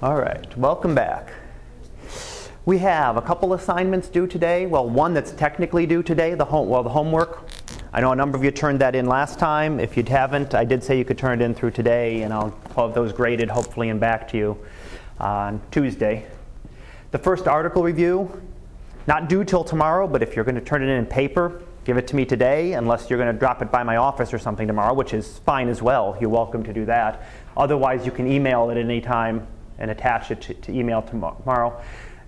All right, welcome back. We have a couple assignments due today. Well, one that's technically due today, the homework. I know a number of you turned that in last time. If you haven't, I did say you could turn it in through today, and I'll have those graded hopefully and back to you on Tuesday. The first article review, not due till tomorrow, but if you're going to turn it in paper, give it to me today, unless you're going to drop it by my office or something tomorrow, which is fine as well. You're welcome to do that. Otherwise, you can email it at any time and attach it to email tomorrow.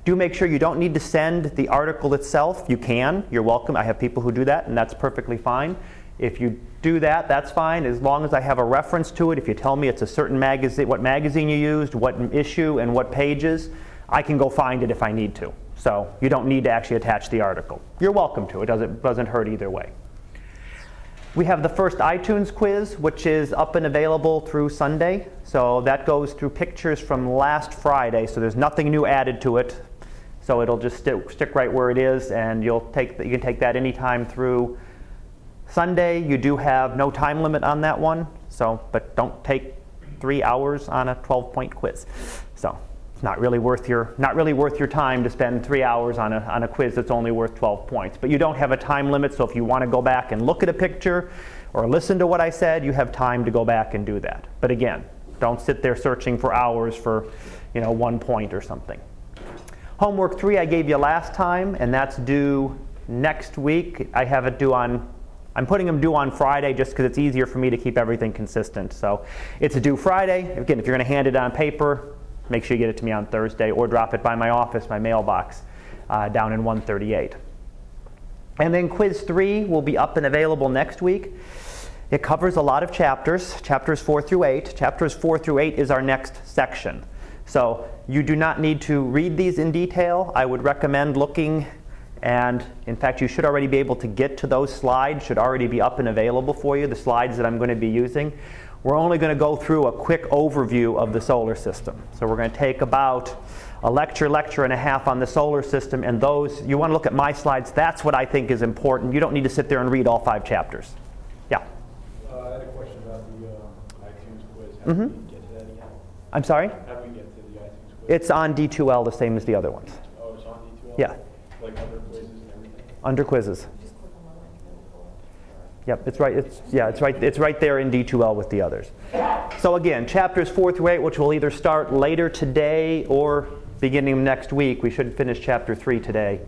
Do make sure you don't need to send the article itself. You can. You're welcome. I have people who do that, and that's perfectly fine. If you do that, that's fine, as long as I have a reference to it. If you tell me it's a certain magazine, what magazine you used, what issue, and what pages, I can go find it if I need to. So you don't need to actually attach the article. You're welcome to. It doesn't hurt either way. We have the first iTunes quiz, which is up and available through Sunday. So that goes through pictures from last Friday, so there's nothing new added to it. So it'll just stick right where it is, and you can take that anytime through Sunday. You do have no time limit on that one, so, but don't take 3 hours on a 12-point quiz. So it's not really worth your time to spend 3 hours on a quiz that's only worth 12 points. But you don't have a time limit, so if you want to go back and look at a picture or listen to what I said, you have time to go back and do that. But again, don't sit there searching for hours for, you know, 1 point or something. Homework 3 I gave you last time, and that's due next week. I have it due on, I'm putting them due on Friday just because it's easier for me to keep everything consistent. So it's due Friday. Again, if you're going to hand it on paper, make sure you get it to me on Thursday or drop it by my office, my mailbox, down in 138. And then quiz 3 will be up and available next week. It covers a lot of chapters, chapters 4 through 8. Chapters 4 through 8 is our next section. So you do not need to read these in detail. I would recommend looking, and in fact you should already be able to get to those slides, should already be up and available for you, the slides that I'm going to be using. We're only going to go through a quick overview of the solar system. So we're going to take about a lecture and a half on the solar system, and those, you want to look at my slides, that's what I think is important. You don't need to sit there and read all 5 chapters. Yeah? I had a question about the iTunes quiz. How do we get to that again? I'm sorry? It's on D2L, the same as the other ones. Oh, it's on D2L? Yeah. Like under quizzes and everything? Under quizzes. Yep, it's right. It's right there in D2L with the others. So again, chapters 4 through 8, which will either start later today or beginning next week. We should finish chapter 3 today,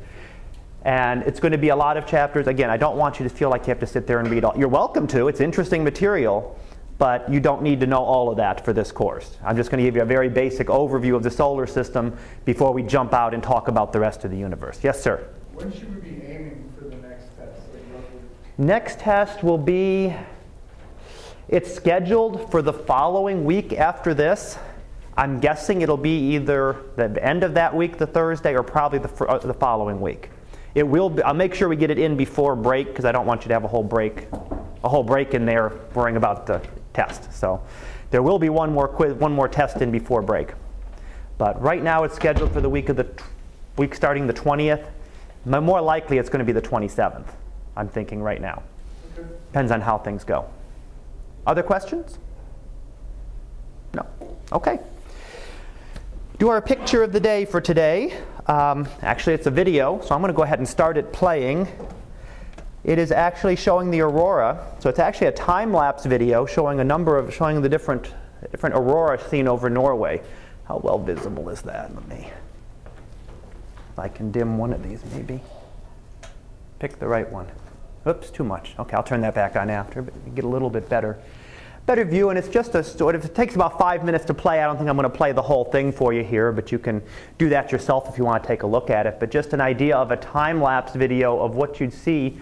and it's going to be a lot of chapters. Again, I don't want you to feel like you have to sit there and read all. You're welcome to. It's interesting material. But you don't need to know all of that for this course. I'm just going to give you a very basic overview of the solar system before we jump out and talk about the rest of the universe. Yes, sir? When should we be aiming for the next test? Next test will be, it's scheduled for the following week after this. I'm guessing it'll be either the end of that week, the Thursday, or probably the following week. It will be, I'll make sure we get it in before break, because I don't want you to have a whole break in there worrying about the test. So there will be one more test in before break. But right now it's scheduled for the week of the week starting the 20th. More likely it's going to be the 27th, I'm thinking right now. Okay. Depends on how things go. Other questions? No. Okay. Do our picture of the day for today. Actually, it's a video, so I'm going to go ahead and start it playing. It is actually showing the aurora, so it's actually a time-lapse video showing showing the different aurora seen over Norway. How well visible is that? Let me, if I can dim one of these maybe. Pick the right one. Oops, too much. Okay, I'll turn that back on after, but you get a little bit better view, and it's just a sort of, it takes about 5 minutes to play. I don't think I'm going to play the whole thing for you here, but you can do that yourself if you want to take a look at it. But just an idea of a time-lapse video of what you'd see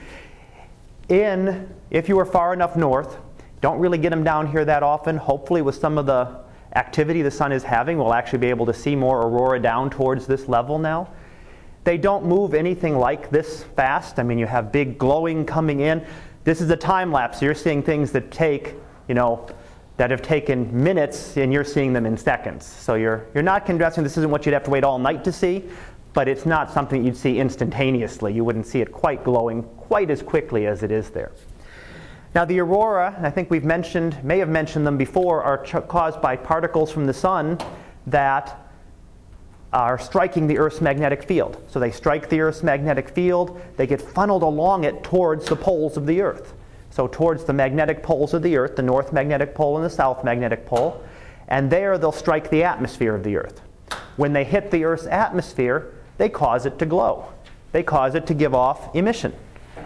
if you were far enough north. Don't really get them down here that often. Hopefully with some of the activity the sun is having, we'll actually be able to see more aurora down towards this level now. They don't move anything like this fast. I mean, you have big glowing coming in. This is a time lapse. You're seeing things that take, you know, that have taken minutes, and you're seeing them in seconds. So you're not condensing. This isn't what you'd have to wait all night to see, but it's not something you'd see instantaneously. You wouldn't see it quite glowing quite as quickly as it is there. Now the aurora, and I think may have mentioned them before, are caused by particles from the sun that are striking the Earth's magnetic field. So they strike the Earth's magnetic field, they get funneled along it towards the poles of the Earth. So towards the magnetic poles of the Earth, the north magnetic pole and the south magnetic pole, and there they'll strike the atmosphere of the Earth. When they hit the Earth's atmosphere, they cause it to glow. They cause it to give off emission.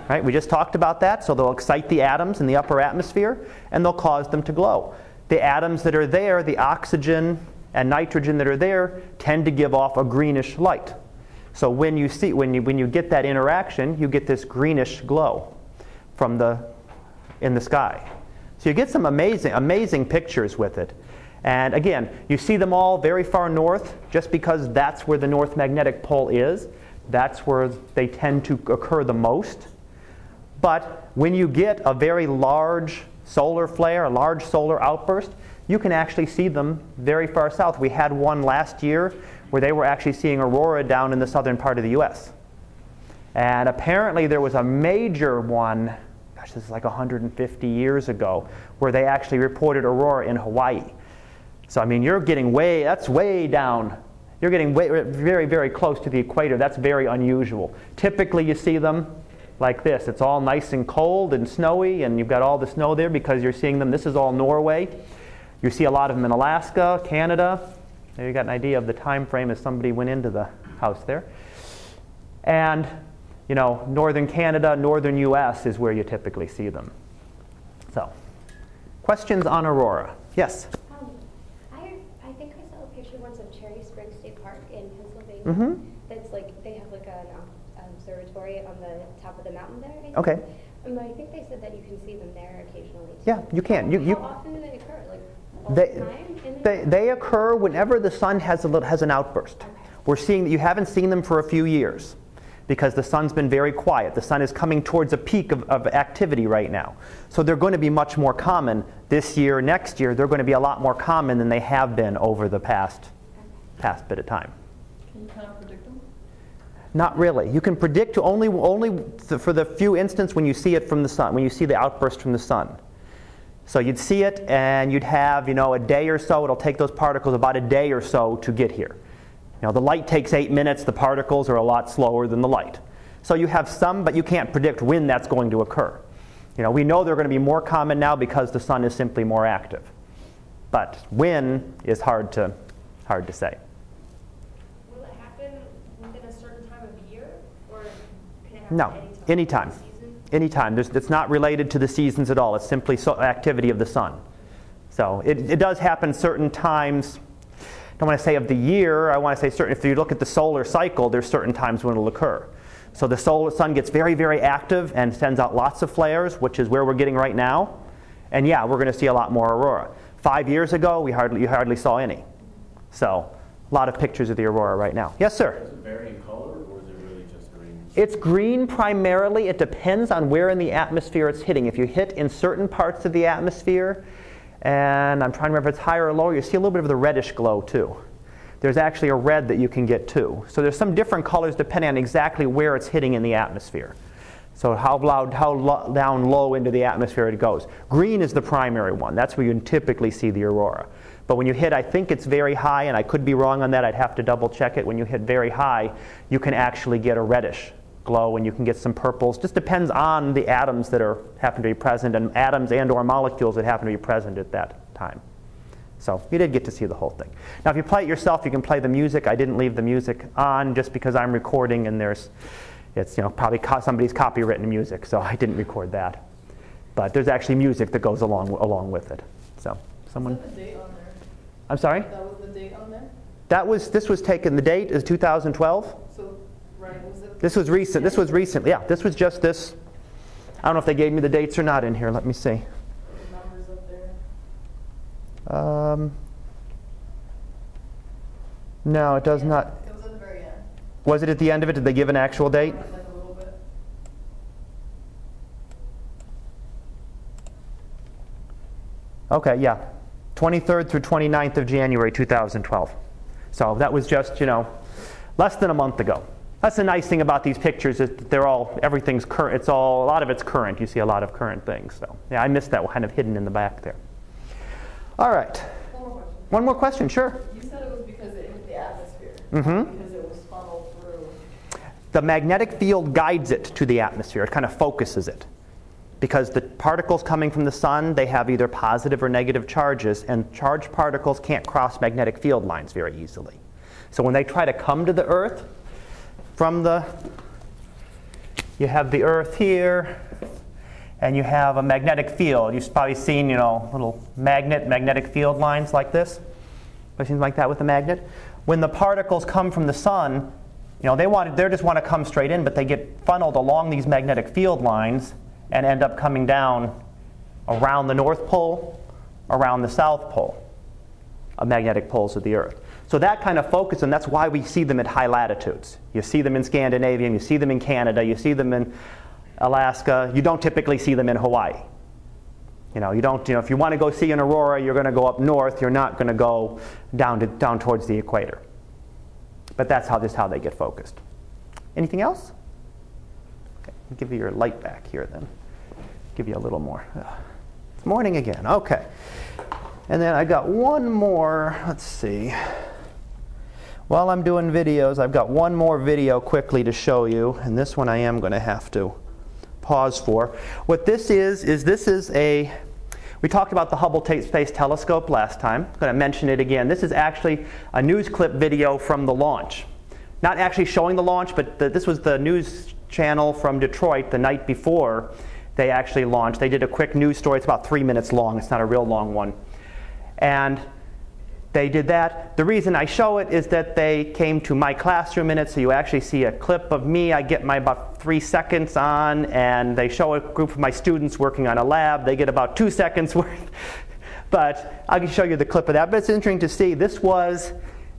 Right? We just talked about that, so they'll excite the atoms in the upper atmosphere, and they'll cause them to glow. The atoms that are there, the oxygen and nitrogen that are there, tend to give off a greenish light. So when you get that interaction, you get this greenish glow from in the sky. So you get some amazing pictures with it. And again, you see them all very far north just because that's where the north magnetic pole is. That's where they tend to occur the most. But when you get a very large solar flare, a large solar outburst, you can actually see them very far south. We had one last year where they were actually seeing aurora down in the southern part of the US. And apparently there was a major one, gosh, this is like 150 years ago, where they actually reported aurora in Hawaii. So I mean, you're getting that's way down. You're getting very, very close to the equator. That's very unusual. Typically you see them like this. It's all nice and cold and snowy, and you've got all the snow there because you're seeing them. This is all Norway. You see a lot of them in Alaska, Canada. There you got an idea of the time frame as somebody went into the house there. And you know, northern Canada, northern US is where you typically see them. So, questions on aurora? Yes? I think I saw a picture once of Cherry Springs State Park in Pennsylvania. Mm-hmm. That's like, they have like an observatory on the top of the mountain there, I think. Okay. I think they said that you can see them there occasionally too. Yeah, you can. How often do they occur? Like, They occur whenever the sun has an outburst. Okay. We're seeing that you haven't seen them for a few years because the sun's been very quiet. The sun is coming towards a peak of activity right now. So they're going to be much more common this year, next year. They're going to be a lot more common than they have been over the past bit of time. Can you kind of predict them? Not really. You can predict only for the few instances when you see it from the sun, when you see the outburst from the sun. So you'd see it, and you'd have, you know, a day or so. It'll take those particles about a day or so to get here. You know, the light takes 8 minutes. The particles are a lot slower than the light. So you have some, but you can't predict when that's going to occur. You know, we know they're going to be more common now because the sun is simply more active. But when is hard to say. Will it happen within a certain time of year, or can it happen anytime? Anytime. It's not related to the seasons at all. It's simply activity of the sun. So it does happen certain times. I don't want to say of the year. I want to say certain. If you look at the solar cycle, there's certain times when it'll occur. So the sun gets very, very active and sends out lots of flares, which is where we're getting right now. And yeah, we're going to see a lot more aurora. 5 years ago, you hardly saw any. So a lot of pictures of the aurora right now. Yes, sir? Does it vary in color? It's green primarily. It depends on where in the atmosphere it's hitting. If you hit in certain parts of the atmosphere, and I'm trying to remember if it's higher or lower, you see a little bit of the reddish glow too. There's actually a red that you can get too. So there's some different colors depending on exactly where it's hitting in the atmosphere. So how down low into the atmosphere it goes. Green is the primary one. That's where you typically see the aurora. But when you hit, I think it's very high, and I could be wrong on that. I'd have to double check it. When you hit very high, you can actually get a reddish glow, and you can get some purples. Just depends on the atoms that happen to be present, and atoms and/or molecules that happen to be present at that time. So you did get to see the whole thing. Now, if you play it yourself, you can play the music. I didn't leave the music on just because I'm recording, and it's probably somebody's copywritten music, so I didn't record that. But there's actually music that goes along with it. So someone. Is that the date on there? I'm sorry. That was the date on there. This was taken. The date is 2012. So right. This was recent. This was recently. Yeah, this was just this. I don't know if they gave me the dates or not in here. Let me see. The numbers up there. No, it does not. It was at the very end. Was it at the end of it? Did they give an actual date? Like a little bit. Okay. Yeah, 23rd through 29th of January 2012. So that was just less than a month ago. That's the nice thing about these pictures is that everything's current. A lot of it's current. You see a lot of current things. So yeah, I missed that kind of hidden in the back there. All right. One more question. Sure. You said it was because it hit the atmosphere. because it was funneled through. The magnetic field guides it to the atmosphere. It kind of focuses it. Because the particles coming from the sun, they have either positive or negative charges, and charged particles can't cross magnetic field lines very easily. So when they try to come to the Earth, you have the Earth here, and you have a magnetic field. You've probably seen, you know, little magnetic field lines like this. Things like that with a magnet. When the particles come from the sun, you know, they just want to come straight in, but they get funneled along these magnetic field lines and end up coming down around the North Pole, around the South Pole, magnetic poles of the Earth. So that kind of focus, and that's why we see them at high latitudes. You see them in Scandinavia, you see them in Canada, you see them in Alaska. You don't typically see them in Hawaii. You know, if you want to go see an aurora, you're going to go up north. You're not going to go down towards the equator. But that's just how they get focused. Anything else? Okay, I'll give you your light back here then. Give you a little more. It's morning again. Okay. And then I got one more. Let's see. While I'm doing videos, I've got one more video quickly to show you, and this one I am going to have to pause for. What this is this is a, we talked about the Hubble Space Telescope last time. I'm going to mention it again. This is actually a news clip video from the launch. Not actually showing the launch, but this was the news channel from Detroit the night before they actually launched. They did a quick news story. It's about 3 minutes long. It's not a real long one. And they did that. The reason I show it is that they came to my classroom in it, so you actually see a clip of me. I get my about 3 seconds on, and they show a group of my students working on a lab. They get about 2 seconds worth. But I can show you the clip of that. But it's interesting to see. This was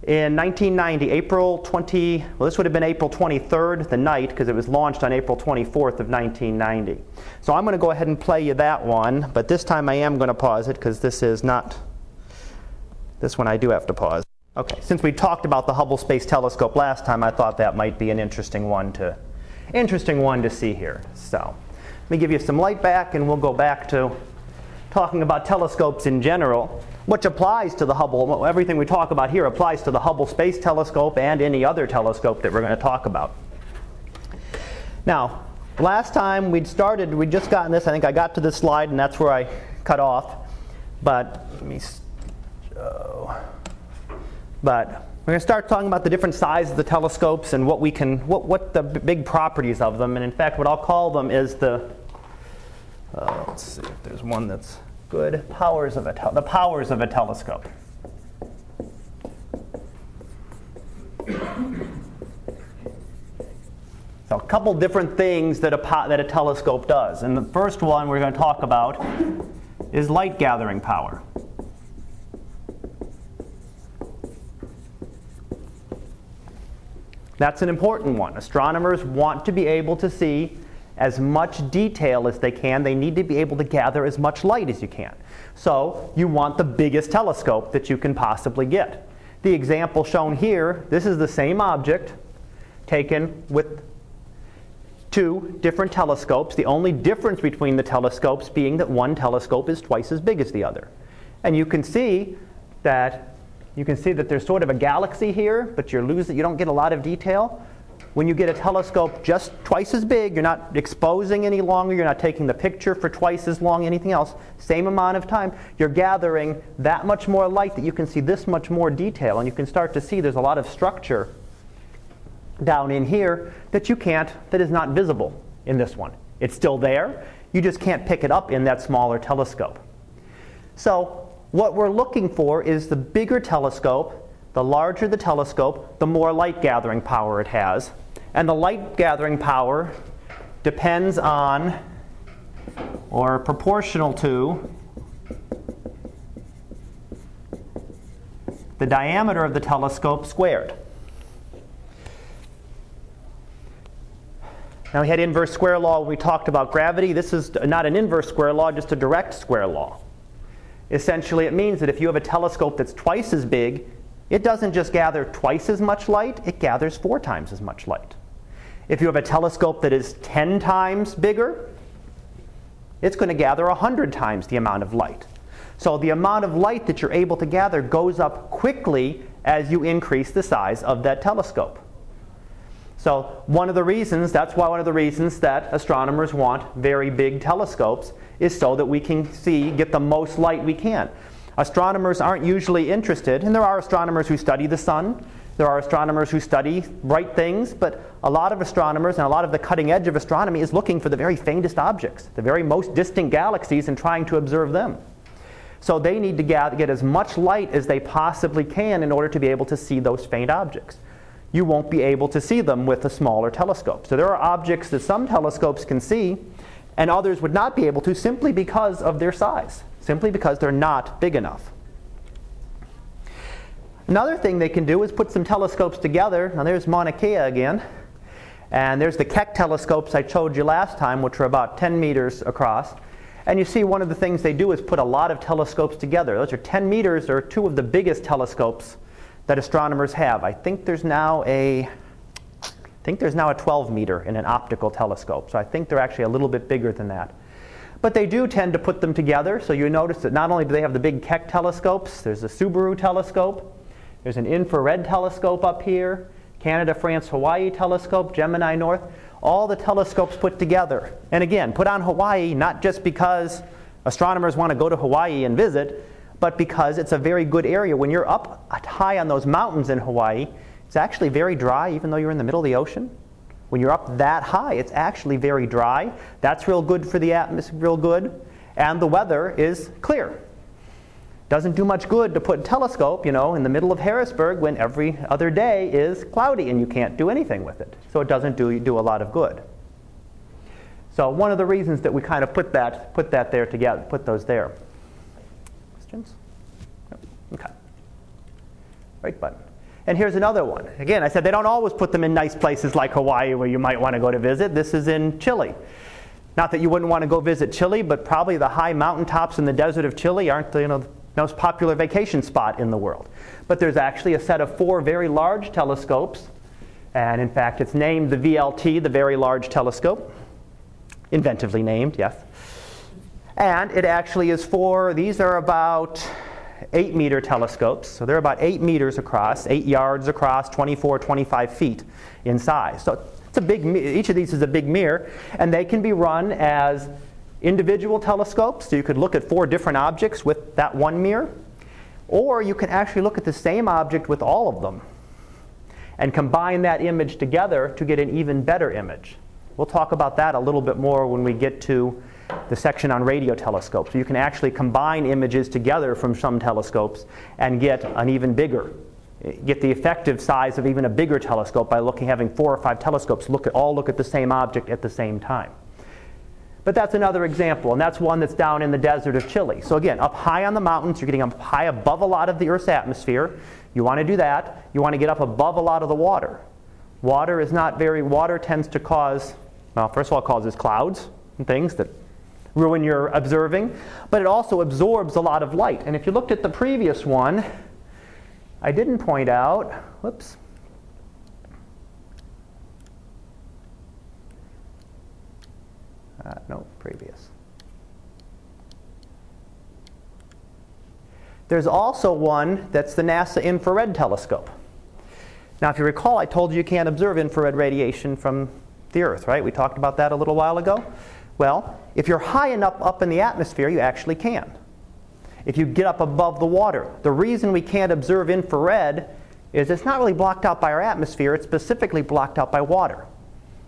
in 1990, this would have been April 23rd, the night, because it was launched on April 24th of 1990. So I'm going to go ahead and play you that one, but this time I am going to pause it because this one I do have to pause. Okay, since we talked about the Hubble Space Telescope last time, I thought that might be an interesting one to see here. So let me give you some light back, and we'll go back to talking about telescopes in general, which applies to the Hubble. Everything we talk about here applies to the Hubble Space Telescope and any other telescope that we're going to talk about. Now, last time we'd just gotten this. I think I got to this slide, and that's where I cut off. But let me start. But we're going to start talking about the different sizes of the telescopes and what the big properties of them. And in fact, what I'll call them is let's see if there's one that's good, the powers of a telescope. So a couple different things that a telescope does. And the first one we're going to talk about is light gathering power. That's an important one. Astronomers want to be able to see as much detail as they can. They need to be able to gather as much light as you can. So you want the biggest telescope that you can possibly get. The example shown here, this is the same object taken with two different telescopes, the only difference between the telescopes being that one telescope is twice as big as the other. And you can see that there's sort of a galaxy here, but you don't get a lot of detail. When you get a telescope just twice as big, you're not exposing any longer, you're not taking the picture for twice as long, anything else, same amount of time, you're gathering that much more light that you can see this much more detail, and you can start to see there's a lot of structure down in here that is not visible in this one. It's still there, you just can't pick it up in that smaller telescope. So what we're looking for is the bigger telescope. The larger the telescope, the more light gathering power it has. And the light gathering power depends on or proportional to the diameter of the telescope squared. Now we had inverse square law when we talked about gravity. This is not an inverse square law, just a direct square law. Essentially, it means that if you have a telescope that's twice as big, it doesn't just gather twice as much light, it gathers 4 times as much light. If you have a telescope that is 10 times bigger, it's going to gather 100 times the amount of light. So the amount of light that you're able to gather goes up quickly as you increase the size of that telescope. So that's why one of the reasons that astronomers want very big telescopes is so that we can get the most light we can. Astronomers aren't usually interested, and there are astronomers who study the sun, there are astronomers who study bright things, but a lot of astronomers and a lot of the cutting edge of astronomy is looking for the very faintest objects, the very most distant galaxies, and trying to observe them. So they need to get as much light as they possibly can in order to be able to see those faint objects. You won't be able to see them with a smaller telescope. So there are objects that some telescopes can see and others would not be able to simply because of their size, simply because they're not big enough. Another thing they can do is put some telescopes together. Now there's Mauna Kea again, and there's the Keck telescopes I showed you last time, which are about 10 meters across. And you see one of the things they do is put a lot of telescopes together. Those are 10 meters, or two of the biggest telescopes that astronomers have. I think there's now a 12 meter in an optical telescope, so I think they're actually a little bit bigger than that. But they do tend to put them together, so you notice that not only do they have the big Keck telescopes, there's the Subaru telescope, there's an infrared telescope up here, Canada-France-Hawaii telescope, Gemini North, all the telescopes put together. And again, put on Hawaii, not just because astronomers want to go to Hawaii and visit, but because it's a very good area. When you're up high on those mountains in Hawaii, it's actually very dry, even though you're in the middle of the ocean. When you're up that high, it's actually very dry. That's real good for the atmosphere, real good. And the weather is clear. Doesn't do much good to put a telescope, in the middle of Harrisburg when every other day is cloudy and you can't do anything with it. So it doesn't do a lot of good. So one of the reasons that we kind of put that there together, put those there. Okay. Right button. And here's another one. Again, I said they don't always put them in nice places like Hawaii where you might want to go to visit. This is in Chile. Not that you wouldn't want to go visit Chile, but probably the high mountaintops in the desert of Chile aren't the most popular vacation spot in the world. But there's actually a set of four very large telescopes. And in fact, it's named the VLT, the Very Large Telescope. Inventively named, yes. And it actually is these are about 8-meter telescopes. So they're about 8 meters across, 8 yards across, 24, 25 feet in size. So it's each of these is a big mirror. And they can be run as individual telescopes. So you could look at four different objects with that one mirror. Or you can actually look at the same object with all of them and combine that image together to get an even better image. We'll talk about that a little bit more when we get to the section on radio telescopes. So you can actually combine images together from some telescopes and get the effective size of even a bigger telescope by having four or five telescopes all look at the same object at the same time. But that's another example, and that's one that's down in the desert of Chile. So again, up high on the mountains, you're getting up high above a lot of the Earth's atmosphere. You want to do that. You want to get up above a lot of the water. Water tends to cause, it causes clouds and things that ruin your observing, but it also absorbs a lot of light. And if you looked at the previous one, I didn't point out, whoops. No, previous. There's also one that's the NASA infrared telescope. Now, if you recall, I told you can't observe infrared radiation from the Earth, right? We talked about that a little while ago. Well, if you're high enough up in the atmosphere, you actually can. If you get up above the water. The reason we can't observe infrared is it's not really blocked out by our atmosphere. It's specifically blocked out by water.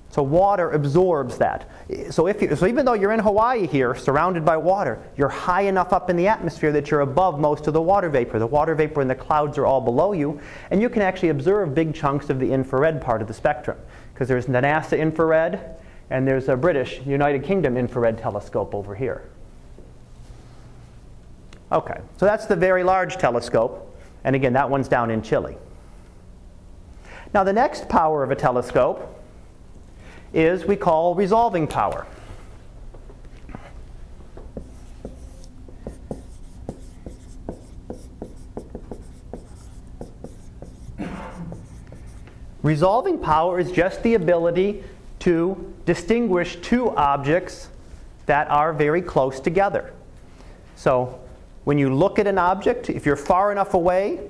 So water absorbs that. So even though you're in Hawaii here, surrounded by water, you're high enough up in the atmosphere that you're above most of the water vapor. The water vapor and the clouds are all below you, and you can actually observe big chunks of the infrared part of the spectrum, because there's the NASA infrared, and there's a British United Kingdom infrared telescope over here. Okay, so that's the Very Large Telescope. And again, that one's down in Chile. Now the next power of a telescope is we call resolving power. Resolving power is just the ability to distinguish two objects that are very close together. So when you look at an object, if you're far enough away,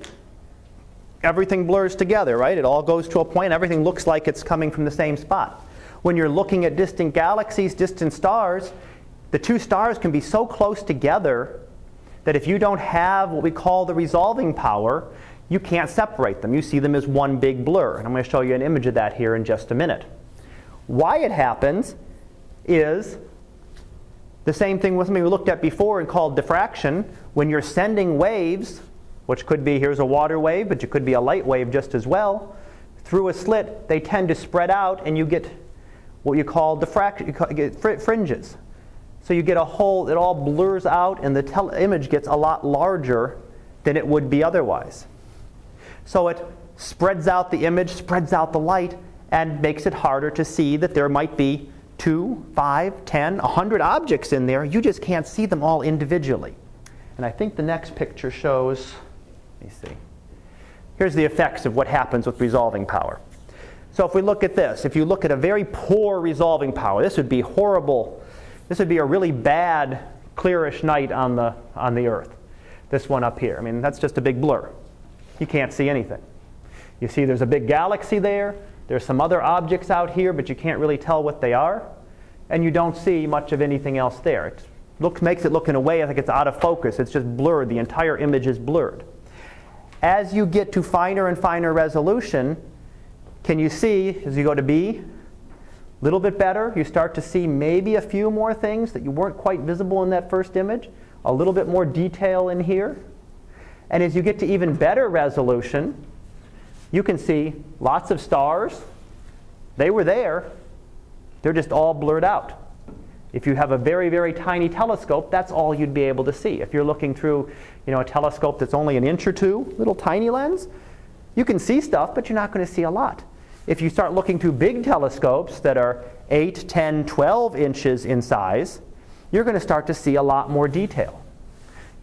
everything blurs together, right? It all goes to a point. Everything looks like it's coming from the same spot. When you're looking at distant galaxies, distant stars, the two stars can be so close together that if you don't have what we call the resolving power, you can't separate them. You see them as one big blur. And I'm going to show you an image of that here in just a minute. Why it happens is the same thing with something we looked at before and called diffraction. When you're sending waves, which could be, here's a water wave, but it could be a light wave just as well, through a slit, they tend to spread out and you get what you call diffraction, fringes. So you get a hole, it all blurs out and the image gets a lot larger than it would be otherwise. So it spreads out the image, spreads out the light, and makes it harder to see that there might be 2, 5, 10, 100 objects in there. You just can't see them all individually. And I think the next picture shows, let me see. Here's the effects of what happens with resolving power. So if we look at this, if you look at a very poor resolving power, this would be horrible. This would be a really bad, clearish night on the Earth. This one up here. I mean, that's just a big blur. You can't see anything. You see there's a big galaxy there. There's some other objects out here, but you can't really tell what they are. And you don't see much of anything else there. It makes it look in a way like it's out of focus. It's just blurred. The entire image is blurred. As you get to finer and finer resolution, can you see, as you go to B, a little bit better. You start to see maybe a few more things that you weren't quite visible in that first image. A little bit more detail in here. And as you get to even better resolution, you can see lots of stars. They were there. They're just all blurred out. If you have a very, very tiny telescope, that's all you'd be able to see. If you're looking through, you know, a telescope that's only an inch or two, little tiny lens, you can see stuff, but you're not going to see a lot. If you start looking through big telescopes that are 8, 10, 12 inches in size, you're going to start to see a lot more detail.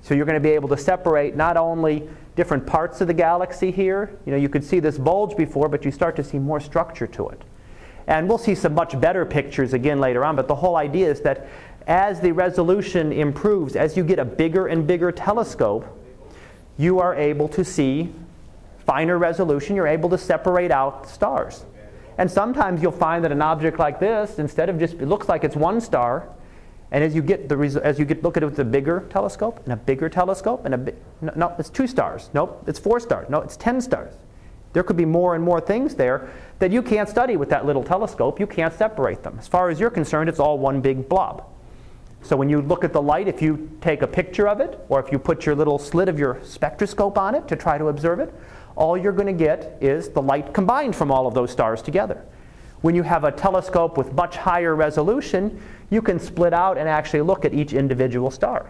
So you're going to be able to separate not only different parts of the galaxy here. You know, you could see this bulge before, but you start to see more structure to it. And we'll see some much better pictures again later on, but the whole idea is that as the resolution improves, as you get a bigger and bigger telescope, you are able to see finer resolution. You're able to separate out stars. And sometimes you'll find that an object like this, instead of just, it looks like it's one star, and as you get look at it with a bigger telescope and a bigger telescope and a no, it's 2 stars. Nope, it's 4 stars. No, it's 10 stars. There could be more and more things there that you can't study with that little telescope. You can't separate them. As far as you're concerned, it's all one big blob. So when you look at the light, if you take a picture of it, or if you put your little slit of your spectroscope on it to try to observe it, all you're going to get is the light combined from all of those stars together. When you have a telescope with much higher resolution, you can split out and actually look at each individual star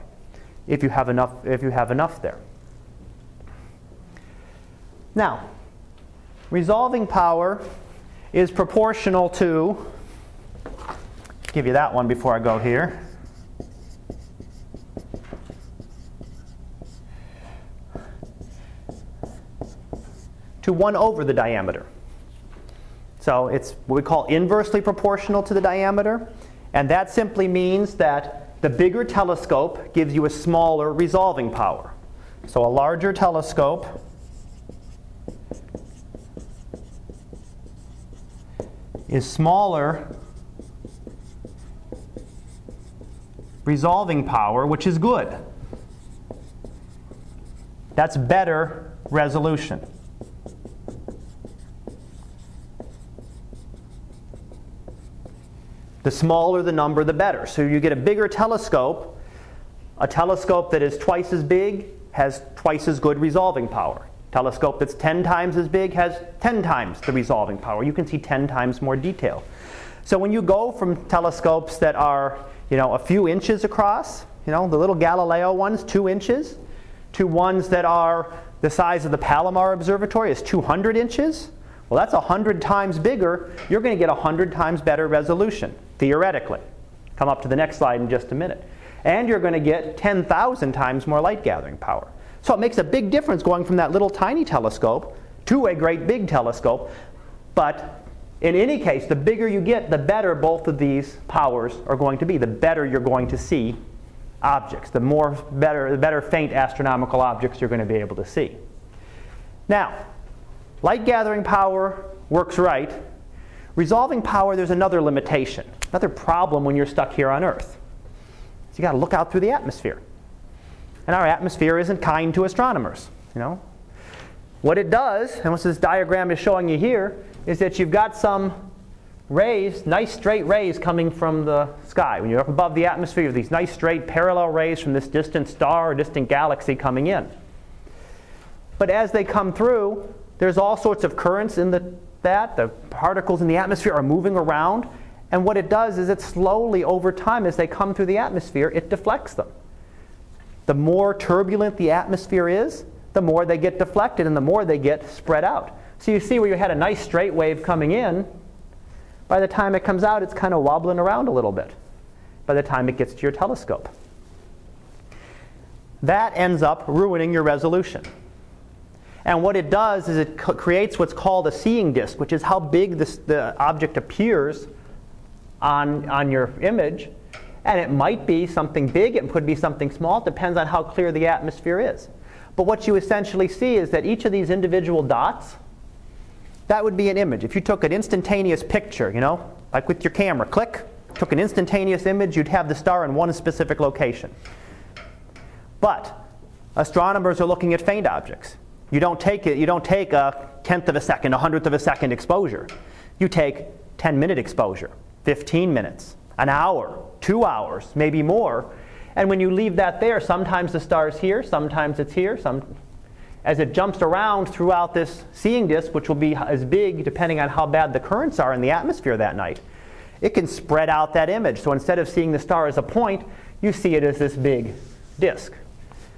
if you have enough, there. Now, resolving power is proportional to, I'll give you that one before I go here. To 1/4 the diameter. So it's what we call inversely proportional to the diameter. And that simply means that the bigger telescope gives you a smaller resolving power. So a larger telescope is smaller resolving power, which is good. That's better resolution. The smaller the number, the better. So you get a bigger telescope, a telescope that is twice as big has twice as good resolving power. Telescope that's 10 times as big has 10 times the resolving power. You can see 10 times more detail. So when you go from telescopes that are, you know, a few inches across, you know, the little Galileo ones, 2 inches, to ones that are the size of the Palomar Observatory is 200 inches, well, that's 100 times bigger. You're going to get 100 times better resolution, theoretically. Come up to the next slide in just a minute. And you're going to get 10,000 times more light gathering power. So it makes a big difference going from that little tiny telescope to a great big telescope. But in any case, the bigger you get, the better both of these powers are going to be. The better you're going to see objects. The better faint astronomical objects you're going to be able to see. Now, Light gathering power works right. Resolving power, there's another limitation, another problem when you're stuck here on Earth. So you got to look out through the atmosphere. And our atmosphere isn't kind to astronomers, you know. What it does, and what this diagram is showing you here, is that you've got some rays, nice straight rays coming from the sky. When you're up above the atmosphere, you have these nice straight parallel rays from this distant star or distant galaxy coming in. But as they come through, there's all sorts of currents in the particles in the atmosphere are moving around. And what it does is it slowly, over time, as they come through the atmosphere, it deflects them. The more turbulent the atmosphere is, the more they get deflected and the more they get spread out. So you see where you had a nice straight wave coming in, by the time it comes out, it's kind of wobbling around a little bit by the time it gets to your telescope. That ends up ruining your resolution. And what it does is it creates what's called a seeing disk, which is how big the object appears on your image. And it might be something big, it could be something small, it depends on how clear the atmosphere is. But what you essentially see is that each of these individual dots, that would be an image. If you took an instantaneous picture, you know, like with your camera, click, took an instantaneous image, you'd have the star in one specific location. But astronomers are looking at faint objects. You don't take a tenth of a second, a hundredth of a second exposure. You take 10-minute exposure, 15 minutes, an hour, 2 hours, maybe more. And when you leave that there, sometimes the star's here, sometimes it's here. As it jumps around throughout this seeing disk, which will be as big depending on how bad the currents are in the atmosphere that night, it can spread out that image. So instead of seeing the star as a point, you see it as this big disk.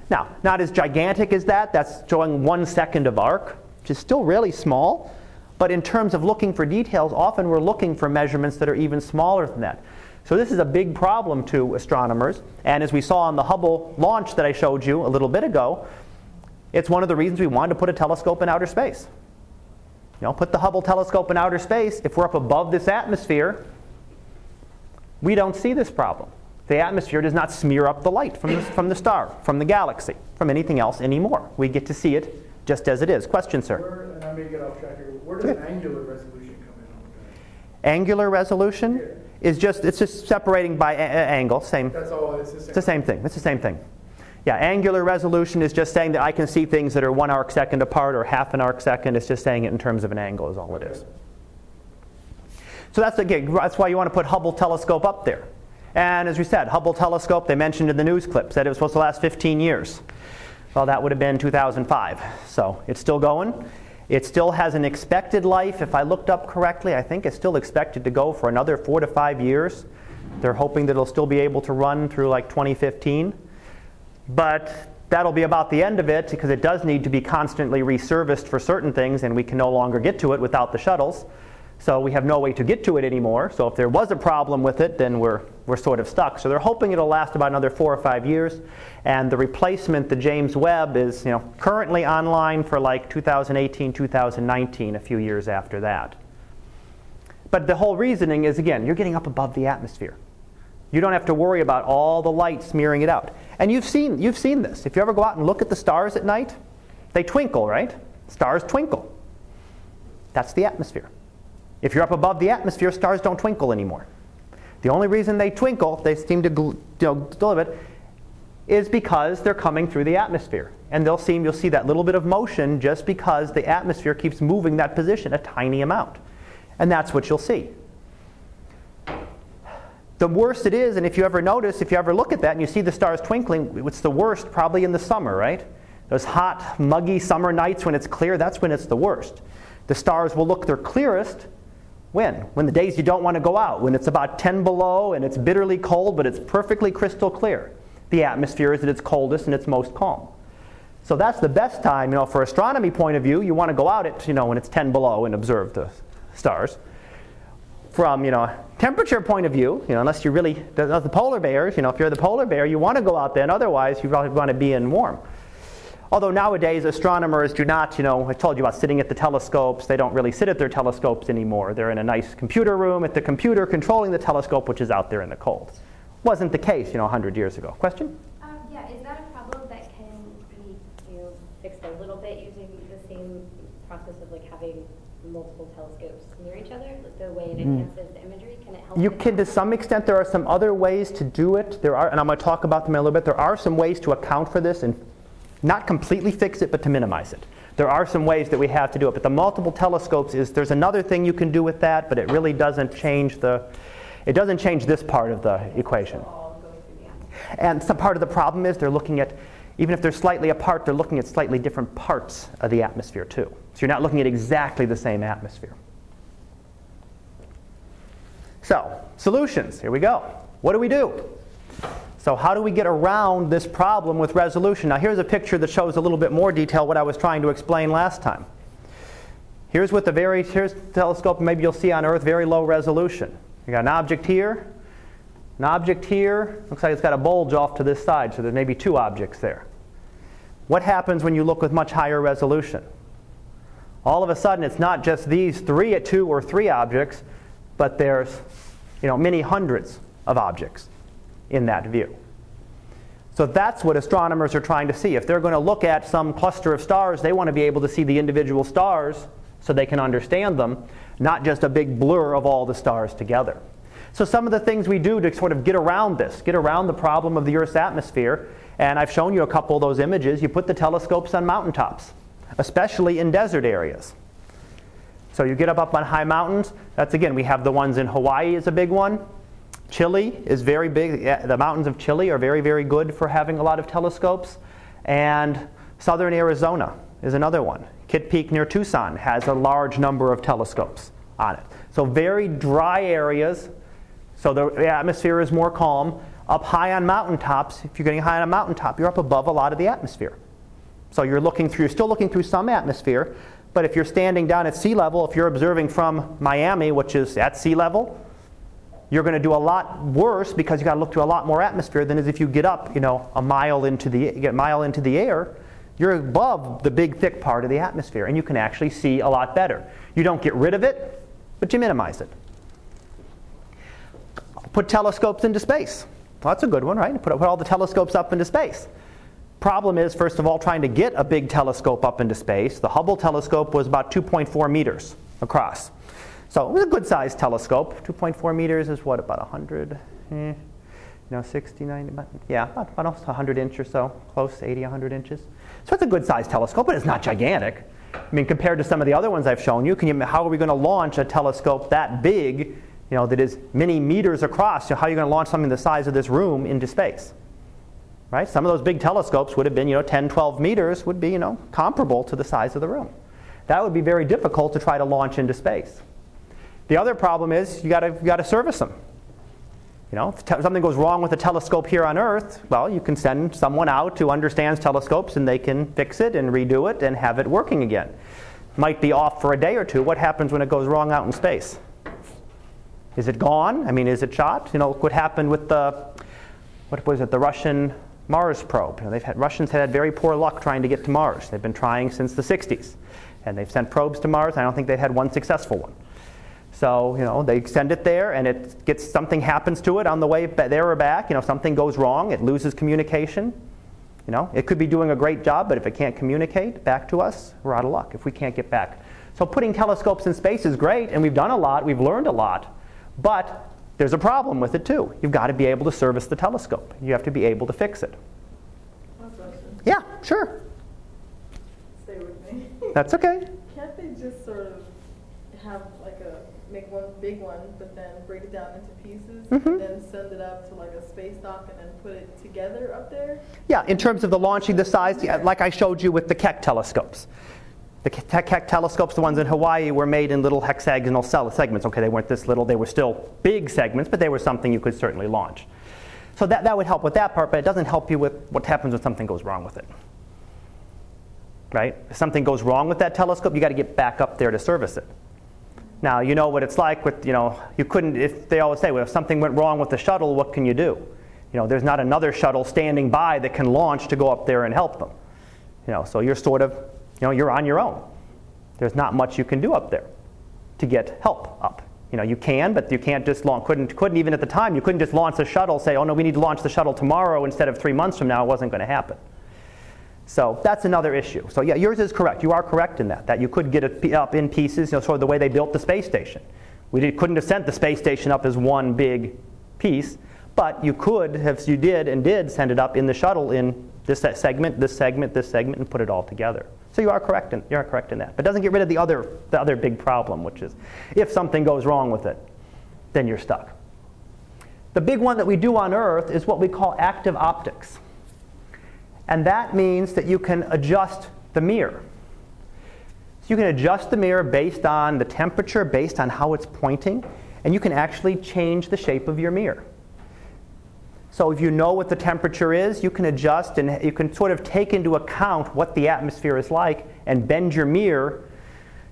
Now, not as gigantic as that. That's showing 1 second of arc, which is still really small. But in terms of looking for details, often we're looking for measurements that are even smaller than that. So this is a big problem to astronomers. And as we saw on the Hubble launch that I showed you a little bit ago, it's one of the reasons we wanted to put a telescope in outer space. You know, put the Hubble telescope in outer space. If we're up above this atmosphere, we don't see this problem. The atmosphere does not smear up the light from the star, from the galaxy, from anything else anymore. We get to see it just as it is. Question, sir? And I may get off track here. Where does angular resolution come in? Angular resolution is just separating by angle. Same. That's all. It's the same thing. It's the same thing. Yeah, angular resolution is just saying that I can see things that are 1 arc second apart or half an arc second. It's just saying it in terms of an angle is all it is. So that's the gig. That's why you want to put Hubble telescope up there. And as we said, Hubble telescope, they mentioned in the news clip, said it was supposed to last 15 years. Well, that would have been 2005. So it's still going. It still has an expected life. If I looked up correctly, I think it's still expected to go for another 4 to 5 years. They're hoping that it'll still be able to run through like 2015. But that'll be about the end of it, because it does need to be constantly resurfaced for certain things, and we can no longer get to it without the shuttles. So we have no way to get to it anymore. So if there was a problem with it, then we're sort of stuck. So they're hoping it'll last about another 4 or 5 years. And the replacement, the James Webb, is, you know, currently online for like 2018, 2019, a few years after that. But the whole reasoning is, again, you're getting up above the atmosphere. You don't have to worry about all the light smearing it out. And you've seen this. If you ever go out and look at the stars at night, they twinkle, right? Stars twinkle. That's the atmosphere. If you're up above the atmosphere, stars don't twinkle anymore. The only reason they twinkle, they seem to glow a bit, is because they're coming through the atmosphere. And you'll see that little bit of motion just because the atmosphere keeps moving that position a tiny amount. And that's what you'll see. The worst it is, and if you ever notice, if you ever look at that and you see the stars twinkling, it's the worst probably in the summer, right? Those hot, muggy summer nights when it's clear, that's when it's the worst. The stars will look their clearest when? When the days you don't want to go out, when it's about 10 below and it's bitterly cold, but it's perfectly crystal clear. The atmosphere is at its coldest and its most calm. So that's the best time, you know, for astronomy point of view. You want to go out at, you know, when it's 10 below and observe the stars. From, you know, temperature point of view, you know, unless you really, the polar bears, you know, if you're the polar bear, you want to go out then. Otherwise, you probably want to be in warm. Although nowadays astronomers do not, you know, I told you about sitting at the telescopes. They don't really sit at their telescopes anymore. They're in a nice computer room at the computer controlling the telescope, which is out there in the cold. Wasn't the case, you know, 100 years ago. Question? Yeah, is that a problem that can be, you know, fixed a little bit using the same process of like having multiple telescopes near each other, the way it enhances the imagery? Can it help? You can, to some extent. There are some other ways to do it. There are, and I'm going to talk about them in a little bit. There are some ways to account for this and not completely fix it, but to minimize it. There are some ways that we have to do it. But the multiple telescopes is, there's another thing you can do with that, but it really doesn't change the, it doesn't change this part of the equation. And some part of the problem is they're looking at, even if they're slightly apart, they're looking at slightly different parts of the atmosphere too. So you're not looking at exactly the same atmosphere. So, solutions, here we go. What do we do? So how do we get around this problem with resolution? Now here's a picture that shows a little bit more detail what I was trying to explain last time. Here's what the here's the telescope, maybe you'll see on Earth, very low resolution. You got an object here. An object here, looks like it's got a bulge off to this side, so there may be two objects there. What happens when you look with much higher resolution? All of a sudden, it's not just these two or three objects, but there's, you know, many hundreds of objects in that view. So that's what astronomers are trying to see. If they're going to look at some cluster of stars, they want to be able to see the individual stars so they can understand them, not just a big blur of all the stars together. So some of the things we do to sort of get around this, get around the problem of the Earth's atmosphere, and I've shown you a couple of those images, you put the telescopes on mountaintops, especially in desert areas. So you get up on high mountains. That's, again, we have the ones in Hawaii is a big one. Chile is very big. The mountains of Chile are very, very good for having a lot of telescopes. And southern Arizona is another one. Kitt Peak near Tucson has a large number of telescopes on it. So very dry areas. So the atmosphere is more calm. Up high on mountaintops, if you're getting high on a mountaintop, you're up above a lot of the atmosphere. So you're looking through, you're still looking through some atmosphere, but if you're standing down at sea level, if you're observing from Miami, which is at sea level, you're going to do a lot worse because you've got to look through a lot more atmosphere than as if you get up, you know, a mile into the air. You're above the big thick part of the atmosphere, and you can actually see a lot better. You don't get rid of it, but you minimize it. Put telescopes into space. Well, that's a good one, right? Put all the telescopes up into space. Problem is, first of all, trying to get a big telescope up into space. The Hubble telescope was about 2.4 meters across. So it was a good-sized telescope. 2.4 meters is what, about 100, you know, 60, 90, yeah, about almost 100 inch or so, close to 80, 100 inches. So it's a good-sized telescope, but it's not gigantic. I mean, compared to some of the other ones I've shown you, how are we going to launch a telescope that big, you know, that is many meters across? So how are you going to launch something the size of this room into space? Right? Some of those big telescopes would have been, you know, 10, 12 meters would be, you know, comparable to the size of the room. That would be very difficult to try to launch into space. The other problem is you got to service them. You know, if something goes wrong with a telescope here on Earth, well, you can send someone out who understands telescopes and they can fix it and redo it and have it working again. Might be off for a day or two. What happens when it goes wrong out in space? Is it gone? I mean, is it shot? You know, look what happened with the, what was it, the Russian Mars probe. You know, Russians had very poor luck trying to get to Mars. They've been trying since the 60s. And they've sent probes to Mars. I don't think they've had one successful one. So, you know, they send it there and it gets, something happens to it on the way there or back. You know, something goes wrong. It loses communication. You know, it could be doing a great job, but if it can't communicate back to us, we're out of luck if we can't get back. So putting telescopes in space is great, and we've done a lot. We've learned a lot. But there's a problem with it, too. You've got to be able to service the telescope. You have to be able to fix it. One question. Yeah, sure. Stay with me. That's okay. Can't they just sort of have like a, make one big one, but then break it down into pieces, and then send it up to like a space dock and then put it together up there? Yeah, in terms of the launching the size, like I showed you with the Keck telescopes. The Keck telescopes, the ones in Hawaii, were made in little hexagonal cell segments. Okay, they weren't this little. They were still big segments, but they were something you could certainly launch. So that would help with that part, but it doesn't help you with what happens when something goes wrong with it. Right? If something goes wrong with that telescope, you've got to get back up there to service it. Now, you know what it's like with, you know, you couldn't, if they always say, well, if something went wrong with the shuttle, what can you do? You know, there's not another shuttle standing by that can launch to go up there and help them. You know, so you're sort of, you know, you're on your own. There's not much you can do up there to get help up. You know, you can, but you can't just launch. Couldn't even at the time. You couldn't just launch the shuttle. Say, oh no, we need to launch the shuttle tomorrow instead of 3 months from now. It wasn't going to happen. So that's another issue. So yeah, yours is correct. You are correct in that you could get it up in pieces, sort of the way they built the space station. Couldn't have sent the space station up as one big piece, but you could have, you did and did send it up in the shuttle in this segment, this segment, this segment, and put it all together. So you are correct in, that. But it doesn't get rid of the other, big problem, which is if something goes wrong with it, then you're stuck. The big one that we do on Earth is what we call active optics. And that means that you can adjust the mirror. So you can adjust the mirror based on the temperature, based on how it's pointing, and you can actually change the shape of your mirror. So if you know what the temperature is, you can adjust, and you can sort of take into account what the atmosphere is like and bend your mirror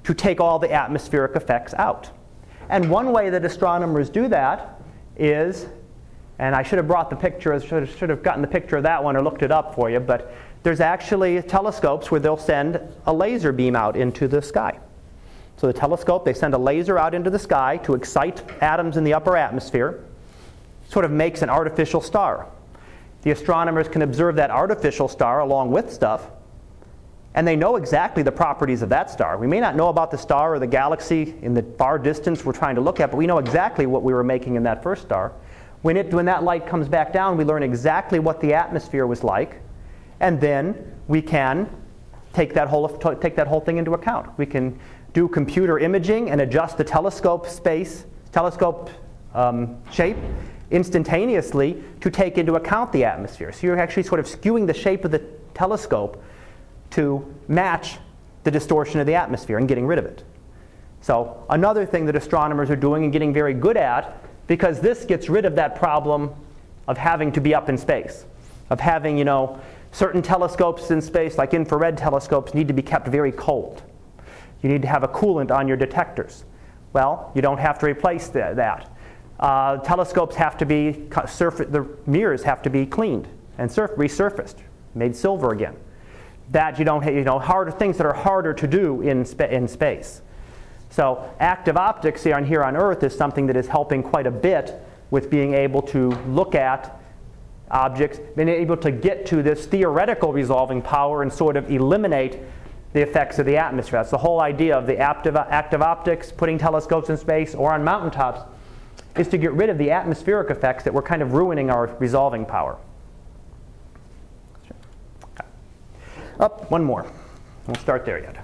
to take all the atmospheric effects out. And one way that astronomers do that is, and I should have brought the picture, should have gotten the picture of that one or looked it up for you, but there's actually telescopes where they'll send a laser beam out into the sky. So the telescope, they send a laser out into the sky to excite atoms in the upper atmosphere, sort of makes an artificial star. The astronomers can observe that artificial star along with stuff, and they know exactly the properties of that star. We may not know about the star or the galaxy in the far distance we're trying to look at, but we know exactly what we were making in that first star. When that light comes back down, we learn exactly what the atmosphere was like, and then we can take that whole, thing into account. We can do computer imaging and adjust the telescope space, shape instantaneously to take into account the atmosphere. So you're actually sort of skewing the shape of the telescope to match the distortion of the atmosphere and getting rid of it. So another thing that astronomers are doing and getting very good at, because this gets rid of that problem of having to be up in space, of having, you know, certain telescopes in space, like infrared telescopes, need to be kept very cold. You need to have a coolant on your detectors. Well, you don't have to replace that. Telescopes have to be, the mirrors have to be cleaned and resurfaced, made silver again. That you don't have, harder things that are harder to do in space. So active optics here on Earth is something that is helping quite a bit with being able to look at objects, being able to get to this theoretical resolving power and sort of eliminate the effects of the atmosphere. That's the whole idea of the active optics, putting telescopes in space or on mountaintops, is to get rid of the atmospheric effects that were kind of ruining our resolving power. Up, one more. We'll start there yet.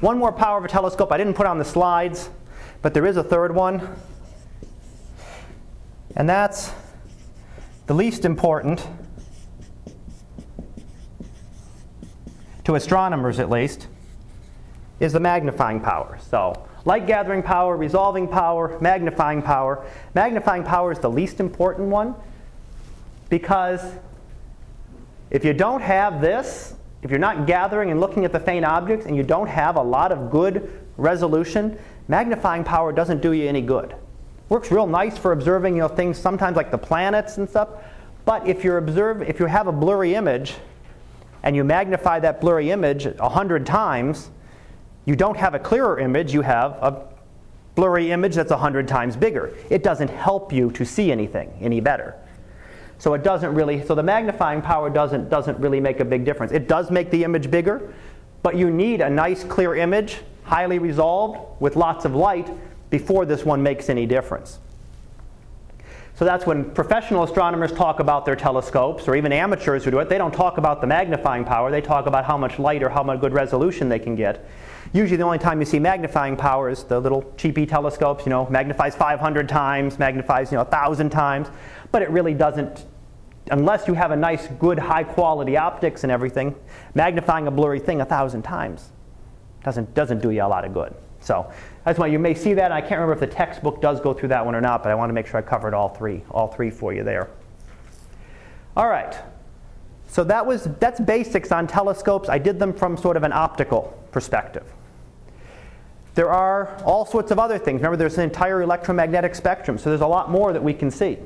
One more power of a telescope. I didn't put on the slides, but there is a third one. And that's the least important, to astronomers at least, is the magnifying power. So, light gathering power, resolving power, magnifying power. Magnifying power is the least important one, because if you don't have this, if you're not gathering and looking at the faint objects and you don't have a lot of good resolution, magnifying power doesn't do you any good. Works real nice for observing, things sometimes like the planets and stuff, but if you're if you have a blurry image and you magnify that blurry image 100 times, you don't have a clearer image, you have a blurry image that's 100 times bigger. It doesn't help you to see anything any better. So it doesn't really, so the magnifying power doesn't really make a big difference. It does make the image bigger, but you need a nice clear image, highly resolved, with lots of light, before this one makes any difference. So that's when professional astronomers talk about their telescopes, or even amateurs who do it, they don't talk about the magnifying power, they talk about how much light or how much good resolution they can get. Usually the only time you see magnifying power is the little cheapy telescopes, magnifies 500 times, magnifies 1,000 times, but it really doesn't, unless you have a nice, good, high-quality optics and everything, magnifying a blurry thing 1,000 times doesn't do you a lot of good. So that's why you may see that, and I can't remember if the textbook does go through that one or not, but I want to make sure I covered all three for you there. All right. So that's basics on telescopes. I did them from sort of an optical perspective. There are all sorts of other things. Remember, there's an entire electromagnetic spectrum, so there's a lot more that we can see.